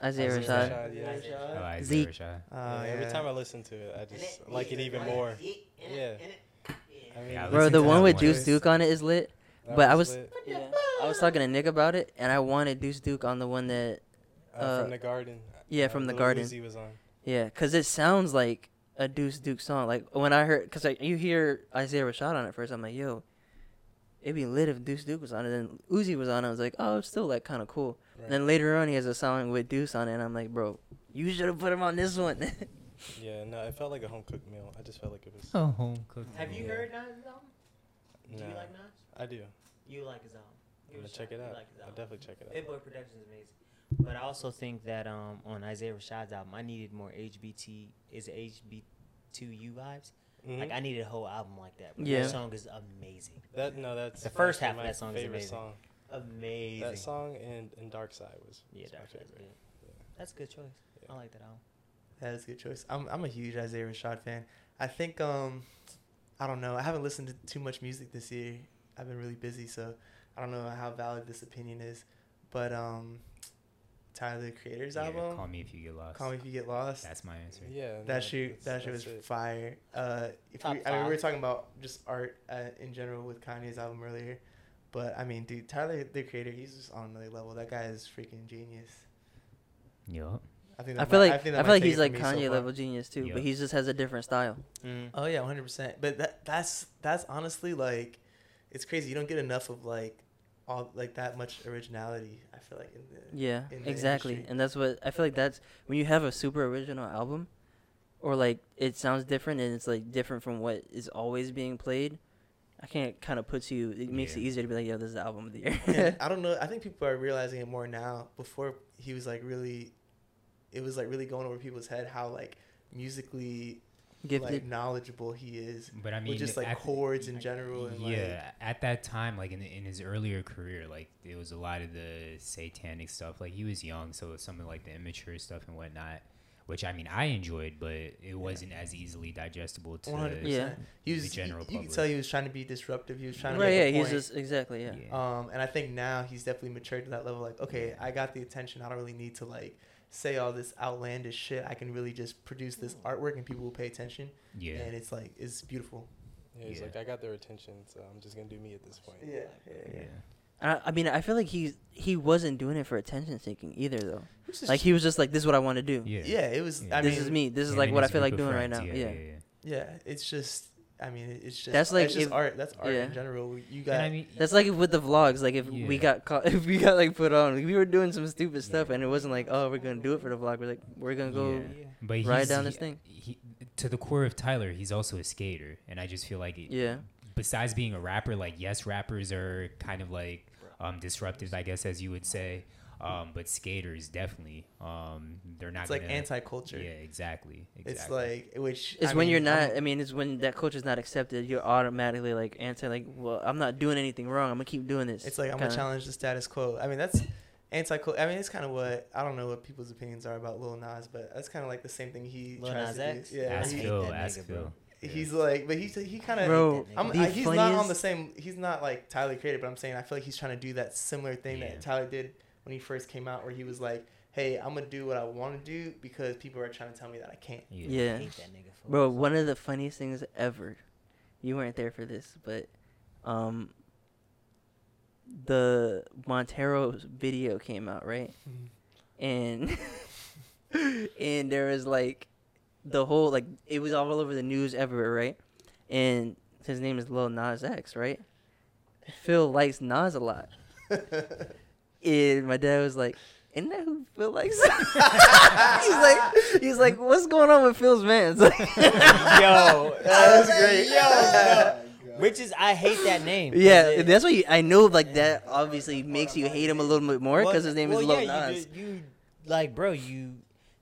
Isaiah Rashad. Yeah. Oh, Isaiah Rashad. Uh, yeah. Every time I listen to it, I just it, like it even it, more. It, yeah. I mean, yeah I bro, the one with one. Deuce Duke on it is lit. That but was I was yeah. I was talking to Nick about it, and I wanted Deuce Duke on the one that uh, uh, from the Garden. Yeah, from uh, the Garden. Uzi was on. Yeah, because it sounds like a Deuce Duke song. Like when I heard, because like, you hear Isaiah Rashad on it first, I'm like, yo, it'd be lit if Deuce Duke was on it. Then Uzi was on it. I was like, oh, it's still like kind of cool. Right. And then later on, he has a song with Deuce on it, and I'm like, bro, you should have put him on this one. Yeah, no, it felt like a home cooked meal. I just felt like it was a home cooked. Have meal. You heard Nas' album? No. Do you like Nas? I do. You like his album? I'm gonna check it out. Like I'll definitely check it out. Hit Boy Productions is amazing, but I also think that um on Isaiah Rashad's album, I needed more H B T. Is it H B two U vibes? Mm-hmm. Like I needed a whole album like that. But yeah, that song is amazing. That no, that's the first half of that song is amazing. Song. Amazing. That song and, and Dark Side was yeah, was Dark Side's good. Yeah. That's a good choice. Yeah. I like that album. That is a good choice. I'm I'm a huge Isaiah Rashad fan. I think um I don't know. I haven't listened to too much music this year. I've been really busy, so I don't know how valid this opinion is. But um, Tyler, the Creator's yeah, album. Call Me If You Get Lost. Call Me If You Get Lost. That's my answer. Yeah. That no, shit that shit was it. Fire. Uh, if we, I mean, we were talking about just art uh, in general with Kanye's album earlier. But, I mean, dude, Tyler, the Creator, he's just on another level. That guy is freaking genius. Yup. I, think I feel might, like I, think I feel like he's like Kanye so level genius too, yep. But he just has a different style. Mm. Oh yeah, one hundred percent. But that that's that's honestly like, it's crazy. You don't get enough of like all like that much originality. I feel like in the yeah in the exactly, industry. And that's what I feel like. That's when you have a super original album, or like it sounds different and it's like different from what is always being played. I can't kind of put to you. It makes yeah. it easier to be like, yo, this is the album of the year. Yeah, I don't know. I think people are realizing it more now. Before he was like really. It was like really going over people's head how like musically like, knowledgeable he is, but I mean, with just like chords the, in general. And, yeah, like, at that time, like in the, in his earlier career, like it was a lot of the satanic stuff. Like he was young, so it was some of like the immature stuff and whatnot, which I mean I enjoyed, but it wasn't yeah. as easily digestible to one hundred percent. Yeah. He was, the general public. You could tell he was trying to be disruptive. He was trying right, to make yeah, a point. He's just exactly yeah. yeah. Um, and I think now he's definitely matured to that level. Like, okay, yeah. I got the attention. I don't really need to like. Say all this outlandish shit. I can really just produce this artwork and people will pay attention. Yeah. And it's like, it's beautiful. Yeah, he's yeah. like, I got their attention, so I'm just going to do me at this point. Yeah. Yeah. yeah. yeah. I, I mean, I feel like he's, he wasn't doing it for attention seeking either, though. Like, he was just like, this is what I want to do. Yeah. Yeah. It was, yeah. I mean, this is me. This is yeah, like what I feel like doing friends, right now. Yeah yeah. yeah. yeah. Yeah. It's just, I mean, it's just, that's like, it's just if, art. That's art yeah. in general. You got, I mean, that's like with the vlogs. Like if yeah. we got caught, if we got like put on, like we were doing some stupid yeah. stuff and it wasn't like, oh, we're going to do it for the vlog. We're like, we're going to go yeah. but ride down he, this thing. He, to the core of Tyler, he's also a skater. And I just feel like, it, yeah. besides being a rapper, like, yes, rappers are kind of like um, disruptive, I guess, as you would say. Um, but skaters definitely, um, they're not. It's gonna, like anti-culture. Yeah, exactly. exactly. It's like which it's I when mean, you're not. I'm, I mean, it's when that culture is not accepted. You're automatically like anti. Like, well, I'm not doing anything wrong. I'm gonna keep doing this. It's like kinda. I'm gonna challenge the status quo. I mean, that's anti-culture. I mean, it's kind of what I don't know what people's opinions are about Lil Nas, but that's kind of like the same thing he Lil tries Nas to X? do. Yeah, ask Phil. Ask Phil. He's yeah. like, but he's he kind of. He's not on the same. He's not like Tyler Creator, but I'm saying I feel like he's trying to do that similar thing yeah. that Tyler did. When he first came out, where he was like, "Hey, I'm gonna do what I want to do because people are trying to tell me that I can't." Yeah, yeah. I hate that nigga for bro. One of the funniest things ever. You weren't there for this, but um, the Montero video came out, right? And and there was like the whole like it was all over the news everywhere, right? And his name is Lil Nas X, right? Phil likes Nas a lot. And my dad was like, isn't that who Phil likes? he's like, he's like, what's going on with Phil's mans? Yo, that was great. Yo, no. Which is, I hate that name. Yeah, it, that's why you, I know. Like yeah. that obviously makes you hate him a little bit more because well, his name well, is Lil yeah, Nas. You, you like, bro, you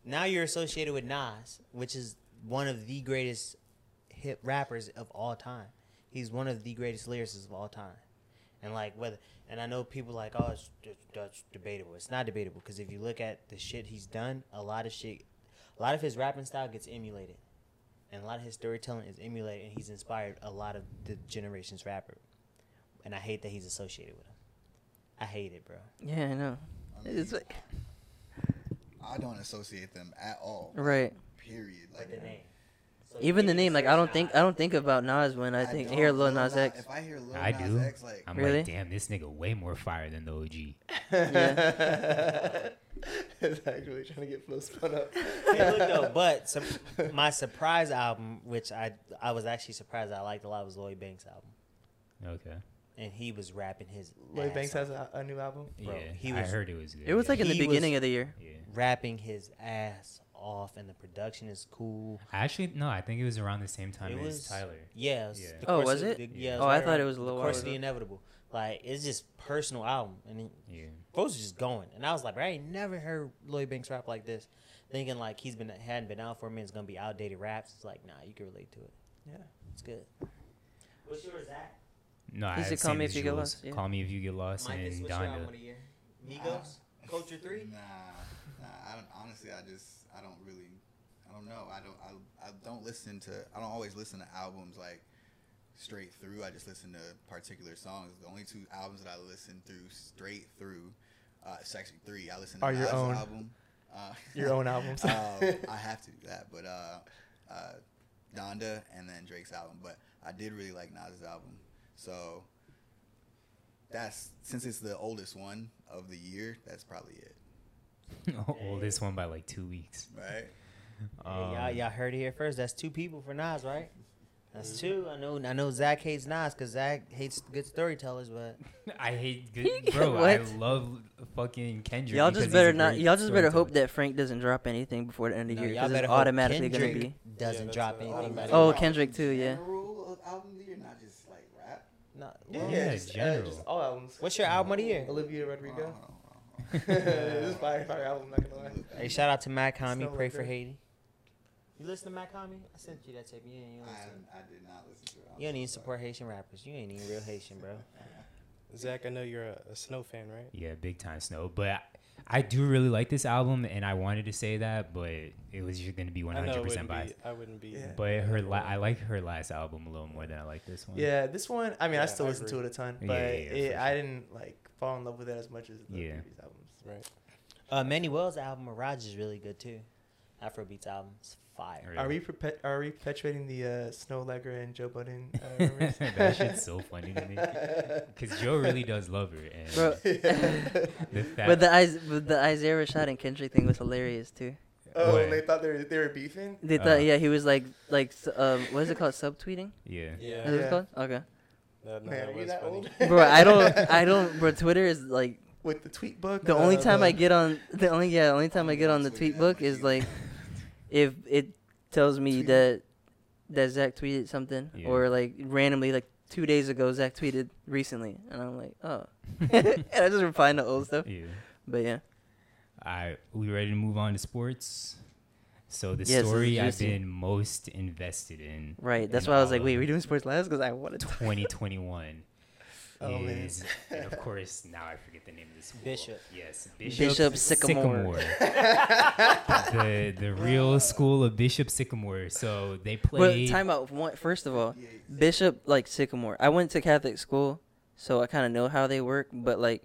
now you're associated with Nas, which is one of the greatest hip rappers of all time. He's one of the greatest lyricists of all time. And like whether, and I know people like, oh, it's, it's, it's debatable. It's not debatable because if you look at the shit he's done, a lot of shit, a lot of his rapping style gets emulated, and a lot of his storytelling is emulated, and he's inspired a lot of the generation's rapper. And I hate that he's associated with him. I hate it, bro. Yeah, I know. I mean, it's like, I don't associate them at all. Right. Period. Like with the name. So even the name, like I don't think I don't think about Nas when I think I hear Lil Nas X. If I hear Lil I Nas do. X, like I'm really? Like, damn, this nigga way more fire than the O G. Yeah. It's actually trying to get Phil spun up. Hey, look though, but some, my surprise album, which I I was actually surprised I liked a lot, was Lloyd Banks' album. Okay. And he was rapping his. Lloyd Banks has a, a new album. Bro, yeah, he was, I heard it was good. It was yeah. like in the he beginning of the year. Yeah. Rapping his ass off, and the production is cool. Actually, no, I think it was around the same time it as was, Tyler. Yeah. It was yeah. Oh, was it? The, yeah. Oh, it was I right thought around. It was a little. Of course, the inevitable. Like it's just personal album, and then yeah, folks just going. And I was like, bro, I ain't never heard Lloyd Banks rap like this. Thinking like he's been hadn't been out for a minute. It's gonna be outdated raps. It's like, nah, you can relate to it. Yeah, it's good. What's yours, Zach? No, I haven't seen this. Yeah. Call Me If You Get Lost Micah's, and Donda. Migos, uh, Culture Three. Nah, nah. I don't, honestly, I just, I don't really, I don't know. I don't, I, I don't listen to. I don't always listen to albums like straight through. I just listen to particular songs. The only two albums that I listen through straight through, uh, it's actually three. I listen to Are your own album. Uh, your own albums. um, I have to do that, but uh, uh, Donda and then Drake's album. But I did really like Nas's album. So that's, since it's the oldest one of the year, that's probably it. Oldest one by like two weeks. Right. Um, hey, y'all, y'all heard it here first. That's two people for Nas, right? That's two. I know I know Zach hates Nas because Zach hates good storytellers, but I hate good bro, I love fucking Kendrick. Y'all just better not y'all just better hope that Frank doesn't drop anything before the end of the no, year because it's automatically Kendrick gonna be doesn't yeah, drop anything. Oh, Kendrick too, yeah. Not, well, yeah, yeah general. Uh, just all albums. What's your album of the year? Olivia Rodrigo. This is fire, fire album. Not gonna lie. Hey, shout out to Matt Kami. Pray for Haiti. You listen to Matt Kami? I sent you that tape. You didn't even listen. I, I did not listen to it. You don't even support Haitian rappers. You ain't even real Haitian, bro. Zach, I know you're a, a Snow fan, right? Yeah, big time Snow. But I, I do really like this album, and I wanted to say that, but it was just going to be one hundred percent biased. I wouldn't be. Yeah. But her, la- I like her last album a little more than I like this one. Yeah, this one, I mean, yeah, I still I listen agree. to it a ton, but yeah, yeah, yeah, it, sure. I didn't, like, fall in love with it as much as the yeah. previous albums. Right. Uh, Manuel's album, Mirage, is really good, too. Afrobeats album. It's fire. Really? Are we perpet- are we perpetuating the uh, Snow Legger and Joe Budden uh, rumors? That shit's so funny to me because Joe really does love her. And bro, the but the but the Isaiah Rashad and Kendrick thing was hilarious too. Oh, what? They thought they were, they were beefing. They thought uh, yeah, he was like like um, what is it called? Subtweeting? Yeah. Yeah. Is it yeah. called? Okay. No, no, Man, that was that funny. Old? Bro, I don't I don't. Bro, Twitter is like with the tweet book. The uh, only time uh, I get on the only yeah the only time I get on the tweet book is like. If it tells me tweet. that that Zach tweeted something, yeah. or like randomly, like two days ago, Zach tweeted recently, and I'm like, oh, and I just reply to old stuff. Yeah. But yeah. All right, we ready to move on to sports? So the yeah, story I've been most invested in. Right, that's in why I was like, wait, we're doing sports last because I wanted to. twenty twenty-one. Oh, is, and of course, now I forget the name of the school. Bishop. Yes, Bishop, Bishop Sycamore. Sycamore. the the real school of Bishop Sycamore. So they played. But time out. First of all, Bishop, like Sycamore. I went to Catholic school, so I kind of know how they work. But like,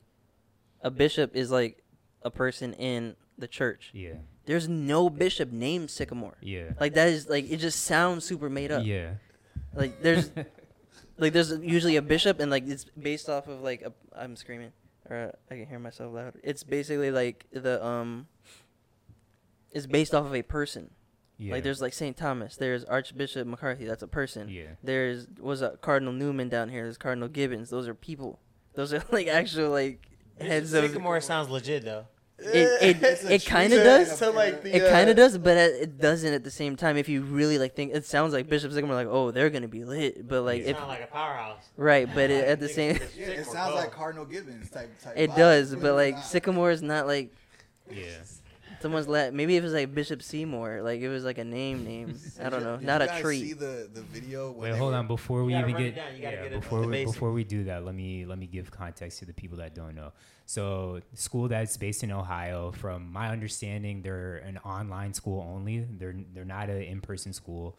a bishop is like a person in the church. Yeah. There's no bishop named Sycamore. Yeah. Like that is like it just sounds super made up. Yeah. Like there's. Like, there's usually a bishop, and, like, it's based off of, like, a, I'm screaming. Or I can hear myself loud. It's basically, like, the, um, it's based off of a person. Yeah. Like, there's, like, Saint Thomas. There's Archbishop McCarthy. That's a person. Yeah. There's, was a Cardinal Newman down here. There's Cardinal Gibbons. Those are people. Those are, like, actual, like, heads of. Sycamore sounds legit, though. It it, it kind of does. To, like, the, it kind of uh, does, but it doesn't at the same time. If you really like think, it sounds like Bishop Sycamore, like, oh, they're gonna be lit, but like it's not like a powerhouse, right? But it, at the same, yeah, it sounds like Cardinal Gibbons type. type it vibe. Does, but like Sycamore is not like, yeah. Someone's let maybe if it was like Bishop Seymour, like it was like a name name. I don't know, did not you guys a treat. See the, the video. Wait, hold were, on before we even get, yeah, get before we, before we do that, let me let me give context to the people that don't know. So, school that's based in Ohio, from my understanding, they're an online school only. They're they're not an in person school.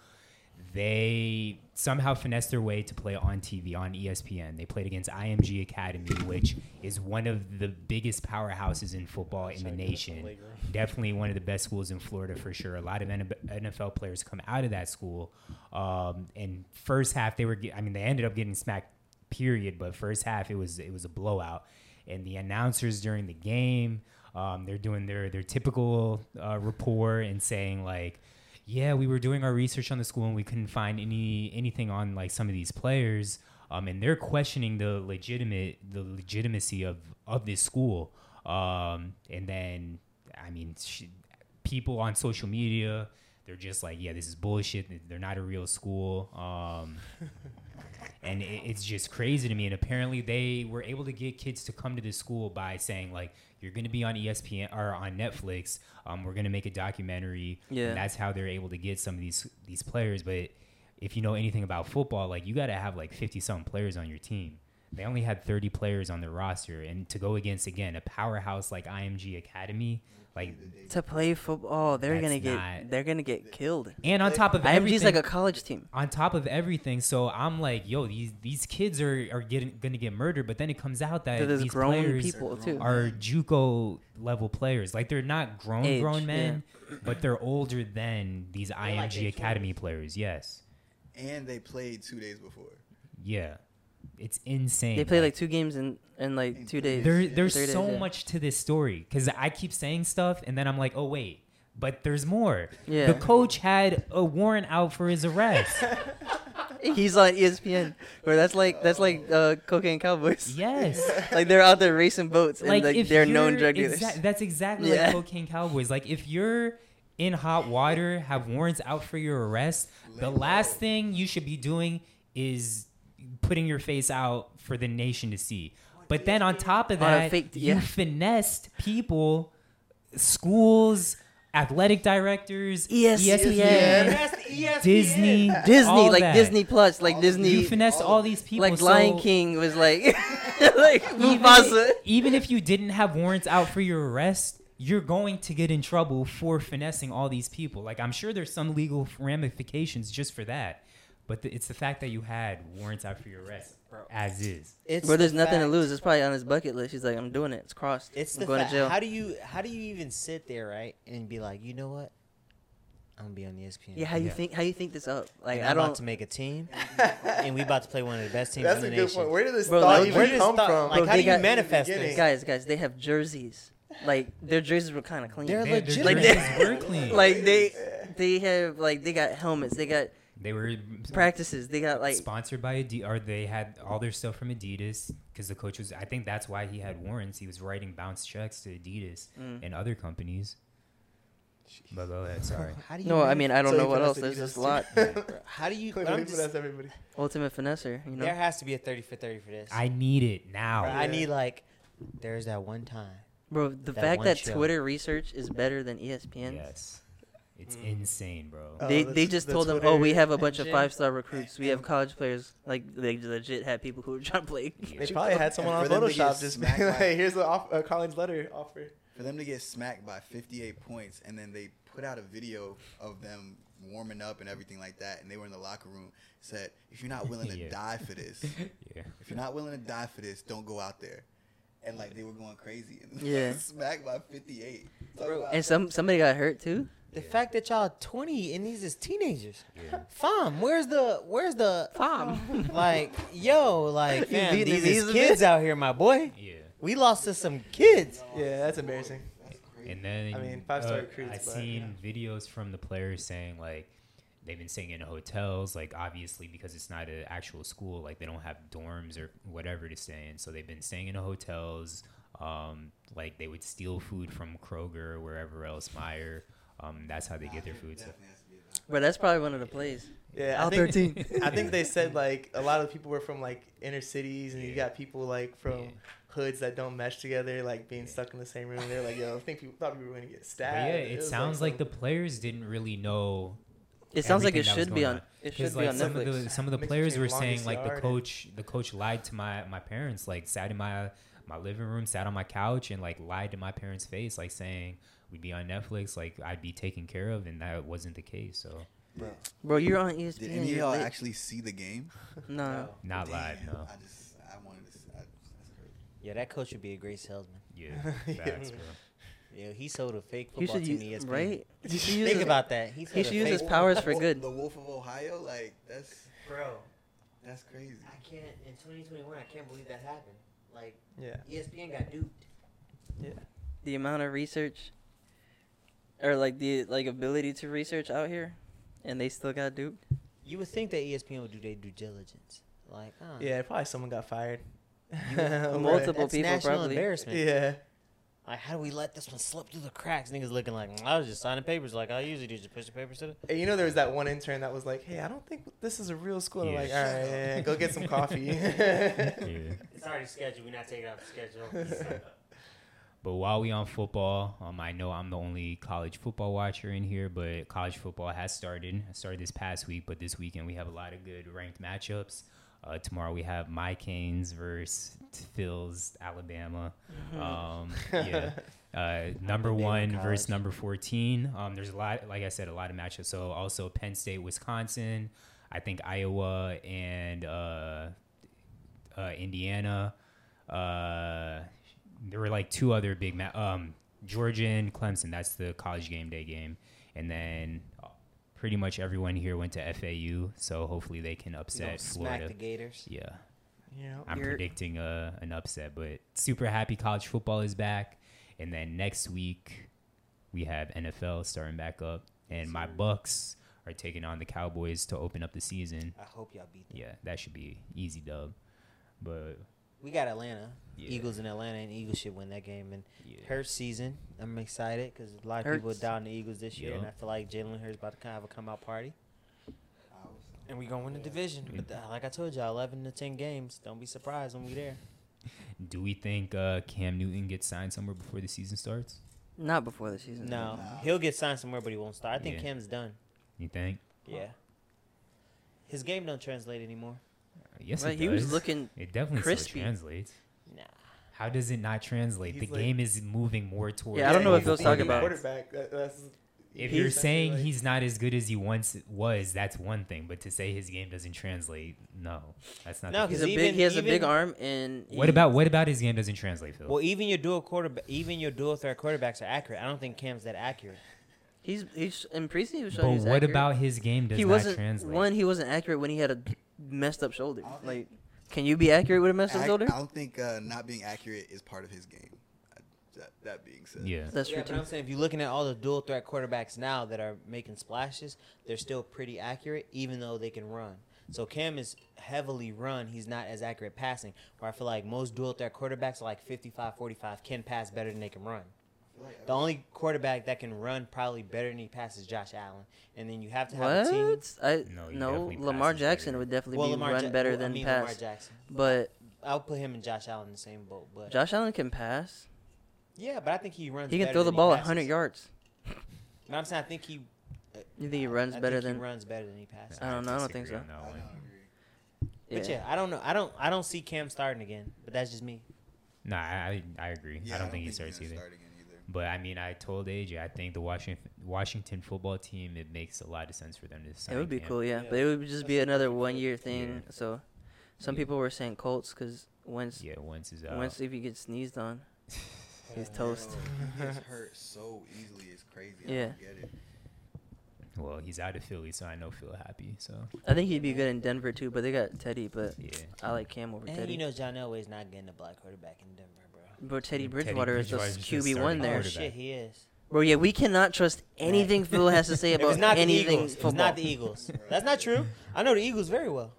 They somehow finessed their way to play on T V, on E S P N. They played against I M G Academy, which is one of the biggest powerhouses in football in the nation. Definitely one of the best schools in Florida for sure. A lot of N F L players come out of that school. Um, and first half, they were, I mean, they ended up getting smacked, period. But first half, it was it was a blowout. And the announcers during the game, um, they're doing their, their typical uh, rapport and saying, like, yeah, we were doing our research on the school and we couldn't find any anything on like some of these players, um, and they're questioning the legitimate the legitimacy of, of this school, um, and then I mean, sh- people on social media, they're just like, yeah, this is bullshit. They're not a real school, um, and it, it's just crazy to me. And apparently, they were able to get kids to come to this school by saying like, you're going to be on E S P N or on Netflix. Um, we're going to make a documentary. Yeah. And that's how they're able to get some of these these players. But if you know anything about football, like you got to have like fifty-something players on your team. They only had thirty players on their roster. And to go against, again, a powerhouse like I M G Academy. Like, to play football, they're gonna get not, they're gonna get killed. And on top of everything, I M G's like a college team. On top of everything, so I'm like, yo, these these kids are are getting gonna get murdered. But then it comes out that these grown players people too. Are JUCO level players. Like they're not grown Age, grown men, yeah. but they're older than these they're I M G like Academy players. Yes. And they played two days before. Yeah. It's insane. They play like, like two games in, in like two days. There, there's days, so yeah. much to this story because I keep saying stuff and then I'm like, oh, wait, but there's more. Yeah. The coach had a warrant out for his arrest. He's on E S P N, where that's like that's like uh, Cocaine Cowboys. Yes, like they're out there racing boats and like, like they're known drug dealers. Exa- that's exactly yeah. like Cocaine Cowboys. Like if you're in hot water, have warrants out for your arrest, Let the last go. Thing you should be doing is putting your face out for the nation to see. But then on top of that, uh, fake, yeah. you finessed people, schools, athletic directors, E S P N, E S P N. Disney, Disney, like that. Disney Plus, like all Disney. You finessed all, all these people. Like so Lion King was like, like Mufasa. Even, even if you didn't have warrants out for your arrest, you're going to get in trouble for finessing all these people. Like I'm sure there's some legal ramifications just for that. But the, it's the fact that you had warrants out for your arrest, bro. As is. It's Bro, there's the nothing fact. To lose. It's probably on his bucket list. He's like, I'm doing it. It's crossed. It's I'm the going fact. To jail. How do you how do you even sit there, right, and be like, you know what? I'm gonna be on E S P N. Yeah, how you yeah. think how you think this up? Like and I don't. About to make a team, and we about to play one of the best teams. That's in the nation. That's a good point. Where did this Bro, thought like, even come thought, from? Like, Bro, how do you got, manifest this, guys? Guys, they have jerseys. Like their jerseys were kind of clean. They're legit. Like they were clean. Like they they have like they got helmets. They got. They were practices. They got like sponsored by Adidas, or they had all their stuff from Adidas because the coach was. I think that's why he had warrants. He was writing bounce checks to Adidas mm. and other companies. Jeez. But oh, that's sorry. How do you no, I mean I don't so know what else. There's just a lot. How do you? Just, everybody. Ultimate finesser. You know? There has to be a thirty for thirty for this. I need it now. Bro, yeah. I need like. There's that one time. Bro, the that fact that show. Twitter research is better than E S P N. Yes. It's mm. insane, bro. Oh, they they just the told Twitter them, oh, we have a bunch of five-star recruits. We have college players. Like, they legit had people who were trying to play. They Juco. Probably had someone and on Photoshop just be like, here's a, off, a college letter offer. For them to get smacked by fifty-eight points, and then they put out a video of them warming up and everything like that, and they were in the locker room, said, if you're not willing to yeah. die for this, yeah. if you're not willing to die for this, don't go out there. And, like, they were going crazy. And yeah. smacked by fifty-eight. Bro, and some somebody got hurt, too? The yeah. fact that y'all are twenty and these is teenagers. Yeah. Fam, where's the where's the fam? Like, yo, like fam, these, these, these is kids out here, my boy. Yeah. We lost to some kids. Yeah, that's embarrassing. That's crazy. And then I mean, five star uh, recruits. I've seen yeah. videos from the players saying like they've been staying in hotels, like obviously because it's not an actual school, like they don't have dorms or whatever to stay in, so they've been staying in hotels. Um, like they would steal food from Kroger or wherever else, Meijer. Um, that's how they get their food. So. But that's probably one of the plays. Yeah, I think, I think they said like a lot of people were from like inner cities, and yeah. you got people like from yeah. hoods that don't mesh together, like being yeah. stuck in the same room. They're like, "Yo, I think people thought we were gonna get stabbed." But yeah, it, it sounds like, like the players didn't really know. It sounds like it should be on. on. It should like, be on some Netflix. Of the, some of the players were saying like the coach, the coach lied to my my parents. Like sat in my my living room, sat on my couch, and like lied to my parents' face, like saying we'd be on Netflix, like I'd be taken care of, and that wasn't the case. So. Bro. Bro, you're on E S P N. Did any of y'all actually see the game? No. no. Not Damn, live, no. I just, I wanted to see. I, that's crazy. Yeah, that coach would be a great salesman. Yeah, facts, bro. Yeah, he sold a fake football team to E S P N. Right? Think about that. He, he should use his powers for good. The Wolf of Ohio? Like, that's... Bro. That's crazy. I can't... In twenty twenty-one, I can't believe that happened. Like, yeah. E S P N got duped. Yeah. The amount of research... Or, like, the like ability to research out here... And they still got duped? You would think that E S P N would do their due diligence. Like, oh. Yeah, probably someone got fired. Multiple That's people, probably. Embarrassment. Yeah. Like, how do we let this one slip through the cracks? Niggas looking like, I was just signing papers. Like, I usually do just push the papers to the... And you know there was that one intern that was like, hey, I don't think this is a real school. Yeah. I'm like, all right, yeah, go get some coffee. yeah. It's already scheduled. We're not taking it off the schedule. But while we on football, um, I know I'm the only college football watcher in here, but college football has started. It started this past week, but this weekend we have a lot of good ranked matchups. Uh, tomorrow we have my Canes versus Phil's Alabama. Um, yeah, uh, number one versus number fourteen. Um, there's a lot, like I said, a lot of matchups. So also Penn State, Wisconsin. I think Iowa and uh, uh, Indiana. Uh, There were like two other big ma- um Georgia and Clemson. That's the college game day game, and then pretty much everyone here went to F A U. So hopefully they can upset you Florida. Smack the Gators. Yeah, you know, I'm you're... predicting uh, an upset, but super happy college football is back. And then next week we have N F L starting back up, and my Bucks are taking on the Cowboys to open up the season. I hope y'all beat them. Yeah, that should be easy dub, but. We got Atlanta, yeah. Eagles in Atlanta, and Eagles should win that game. And yeah. Hurts season, I'm excited because a lot of Hurts. people are down the Eagles this year, yeah. and I feel like Jalen Hurts about to have a come-out party. And we going to win the division. But the, like I told y'all, eleven to ten games. Don't be surprised when we there. Do we think uh, Cam Newton gets signed somewhere before the season starts? Not before the season no. starts. No, he'll get signed somewhere, but he won't start. I think yeah. Cam's done. You think? Yeah. His game don't translate anymore. Yes, right, it does. He was looking It definitely crispy. Still translates. Nah. How does it not translate? He's the like, game is moving more towards. Yeah, I don't know what Phil's talking about. Quarterback. That, that's, if you're saying like, he's not as good as he once was, that's one thing. But to say his game doesn't translate, no, that's not. No, because he has even, a big arm. And he, what about what about his game doesn't translate, Phil? Well, even your dual quarterback, even your dual threat quarterbacks are accurate. I don't think Cam's that accurate. He's he's in preseason. He was showing but what accurate. About his game does he not translate? One, he wasn't accurate when he had a. messed up shoulder. Like, can you be accurate with a messed up shoulder? I don't think uh, not being accurate is part of his game. I, that, that being said, yeah, that's yeah, true. But I'm saying if you're looking at all the dual threat quarterbacks now that are making splashes, they're still pretty accurate, even though they can run. So Cam is heavily run. He's not as accurate passing. Where I feel like most dual threat quarterbacks are like fifty-five forty-five can pass better than they can run. The only quarterback that can run probably better than he passes is Josh Allen. And then you have to have what? a team. I, no, no Lamar Jackson better. would definitely well, be Lamar run ja- better well, than I mean, pass. Lamar Jackson. But I'll put him and Josh Allen in the same boat. But Josh Allen can pass. Yeah, but I think he runs better He can better throw the ball one hundred yards. No, I'm saying I think he... Uh, you think he runs I, better I think than... he runs better than he passes. I don't know. I don't think so. I don't agree. But yeah, I don't know. I don't, I don't see Cam starting again, but that's just me. Nah, I, I agree. Yeah, I, don't I don't think he starts either. Start But, I mean, I told A J, I think the Washington Washington football team, it makes a lot of sense for them to sign. It would be camp. cool, yeah. yeah. But it would just be another one-year thing. Yeah. So, some yeah. people were saying Colts because Wentz. Yeah, Wentz is out. Wentz, if he gets sneezed on, he's toast. He gets hurt so easily. It's crazy. I yeah. don't get it. Well, he's out of Philly, so I know Phil happy. So I think he'd be good in Denver, too, but they got Teddy. But yeah. I like Cam over and Teddy. And you know John Elway's not getting a black quarterback in Denver. Bro, Teddy Bridgewater, Teddy Bridgewater is just Q B one there. Oh, shit, he is. Bro, yeah, we cannot trust anything Phil has to say about anything football. It's not the Eagles. That's not true. I know the Eagles very well.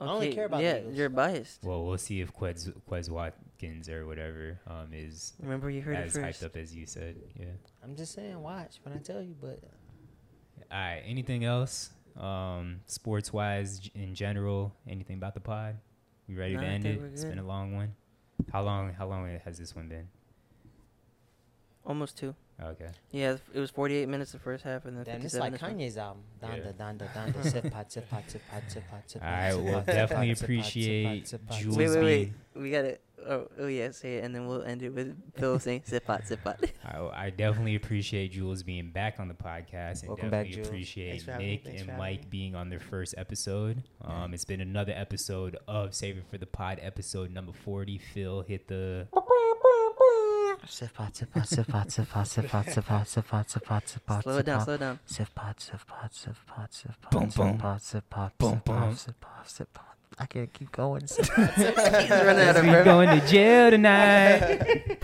Okay, I only care about yeah, Eagles. You're biased. Well, we'll see if Quez, Quez Watkins or whatever um, is Remember you heard as it first. hyped up as you said. Yeah. I'm just saying, watch when I tell you, but... All right, anything else? Um, sports-wise, in general, anything about the pod? You ready no, to end it? It's been a long one. How long How long has this one been? Almost two. Okay. Yeah, it was forty-eight minutes the first half, and then Damn, fifty-seven minutes. It's like Kanye's album. Donda, yeah. Donda, Donda, Donda. Sip, pot, sip, pot, sip, pot, sip, pot, sip, pot. All right, we'll definitely appreciate Jules. Wait, wait, wait. We got to, oh, oh, yeah, say it, and then we'll end it with Phil saying, sip, pot, sip, pot. I, I definitely appreciate Jules being back on the podcast. And Welcome definitely back, appreciate Nick and Mike being on their first episode. Um, It's been another episode of Save It for the Pod, episode number forty. Phil hit the... Sif pod, sif pod, sif pod, sif pod, sif pod, sif pod, sif pod, sif pod, sif pod. Slow it down, slow it down. Sif pod, sif pod, sif pod, sif pod, boom, boom, sif pod, sif pod, sif pod, sif pod. I can't keep going. He's running out of breath. We're going to jail tonight.